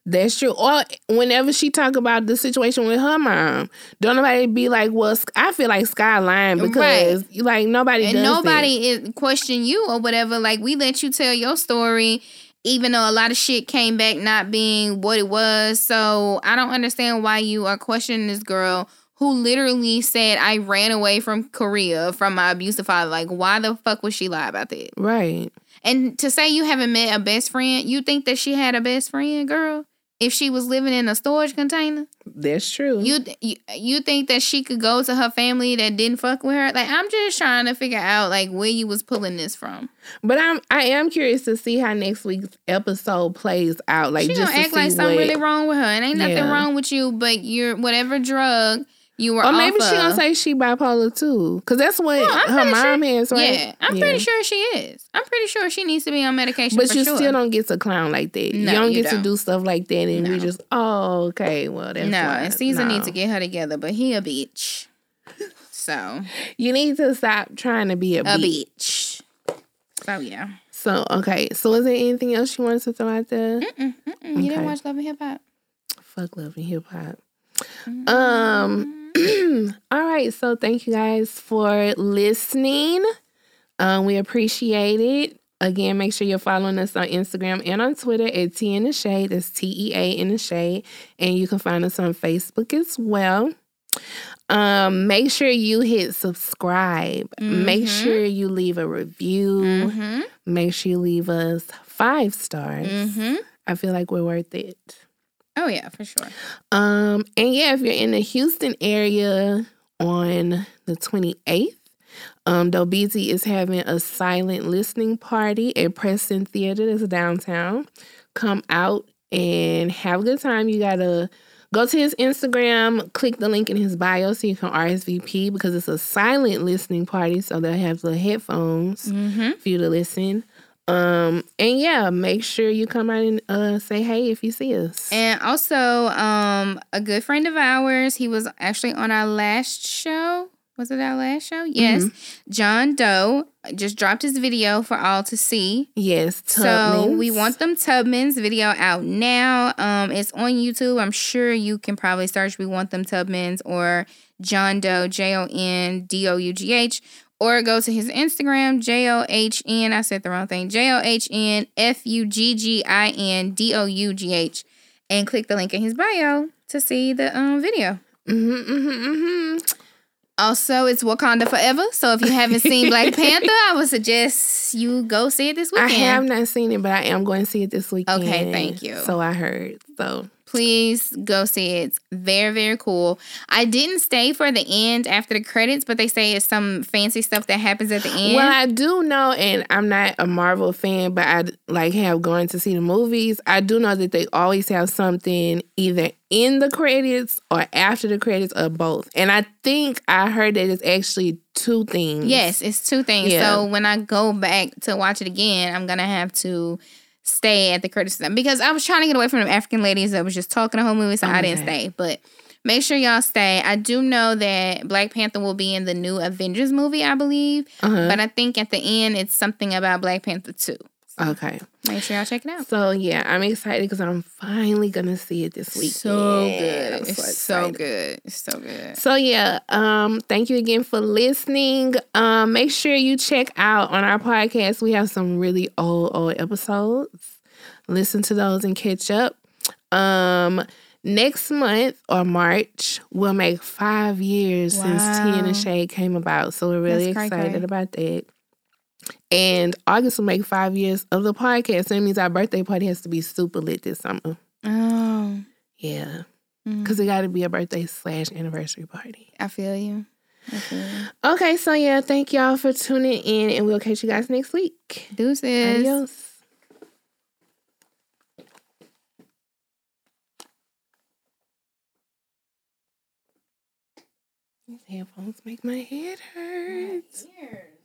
That's true. Or whenever she talk about the situation with her mom, don't nobody be like, well, I feel like Sky lying because, right. like, nobody and does nobody that. Is question you or whatever. Like, we let you tell your story, even though a lot of shit came back not being what it was. So I don't understand why you are questioning this girl who literally said, I ran away from Korea from my abusive father. Like, why the fuck would she lie about that? Right. And to say you haven't met a best friend, you think that she had a best friend, girl? If she was living in a storage container? That's true. You, you you think that she could go to her family that didn't fuck with her? Like, I'm just trying to figure out, like, where you was pulling this from. But I'm, I am curious to see how next week's episode plays out. Like, she just gonna act like something what, really wrong with her. And ain't nothing yeah. wrong with you, but you're whatever drug you were off of. Or maybe she gonna say she bipolar, too. Because that's what no, her mom sure, is, right? Yeah, I'm yeah. pretty sure she is. I'm pretty sure she needs to be on medication But for you sure. still don't get to clown like that. No, you don't you get don't. to do stuff like that and no. you just, oh, okay, well, that's No, why. and Caesar no. needs to get her together, but he a bitch. So. You need to stop trying to be a, a bitch. A bitch. So, yeah. So, okay. So, is there anything else you wanted to throw out there? Mm-mm, mm-mm. Okay. You didn't watch Love and Hip Hop? Fuck Love and Hip Hop. Mm-hmm. Um... All right, so thank you guys for listening. Um, we appreciate it. Again, make sure you're following us on Instagram and on Twitter at Tea in the Shade. That's T E A in the Shade. And you can find us on Facebook as well. Um, make sure you hit subscribe. Mm-hmm. Make sure you leave a review. Mm-hmm. Make sure you leave us five stars. Mm-hmm. I feel like we're worth it. Oh, yeah, for sure. Um, and, yeah, if you're in the Houston area on the twenty-eighth, um, Dobezi is having a silent listening party at Preston Theater. That's downtown. Come out and have a good time. You got to go to his Instagram, click the link in his bio so you can R S V P because it's a silent listening party, so they'll have the headphones mm-hmm. for you to listen. Um, and yeah, make sure you come out and, uh, say hey if you see us. And also, um, a good friend of ours, he was actually on our last show. Was it our last show? Yes. Mm-hmm. John Doe just dropped his video for all to see. Yes, Tubman's. So we want them Tubman's video out now. Um, it's on YouTube. I'm sure you can probably search We Want Them Tubman's or John Doe, J O N D O U G H. Or go to his Instagram, J O H N, I said the wrong thing, J O H N F U G G I N D O U G H, and click the link in his bio to see the um video. Mm-hmm, mm-hmm, mm-hmm. Also, it's Wakanda Forever, so if you haven't seen Black Panther, I would suggest you go see it this weekend. I have not seen it, but I am going to see it this weekend. Okay, thank you. So I heard, so... Please go see it. It's very, very cool. I didn't stay for the end after the credits, but they say it's some fancy stuff that happens at the end. Well, I do know, and I'm not a Marvel fan, but I like have gone to see the movies. I do know that they always have something either in the credits or after the credits or both. And I think I heard that it's actually two things. Yes, it's two things. Yeah. So when I go back to watch it again, I'm going to have to... stay at the Curtis because I was trying to get away from them African ladies that was just talking the whole movie, so okay. I didn't stay. But make sure y'all stay. I do know that Black Panther will be in the new Avengers movie, I believe. Uh-huh. But I think at the end it's something about Black Panther two. So okay. Make sure y'all check it out. So yeah, I'm excited because I'm finally gonna see it this week. So yeah, good. It's so, so good. It's so good. So yeah, um, thank you again for listening. Um, make sure you check out on our podcast. We have some really old old episodes. Listen to those and catch up. Um, next month or March, we'll make five years wow. since Tea in the Shade came about. So we're really That's excited cray-cray. about that. And August will make five years of the podcast. So that means our birthday party has to be super lit this summer. Oh. Yeah. Because mm. it got to be a birthday slash anniversary party. I feel you. I feel you. Okay, so yeah, thank y'all for tuning in. And we'll catch you guys next week. Deuces. Adios. These headphones make my head hurt. My ears.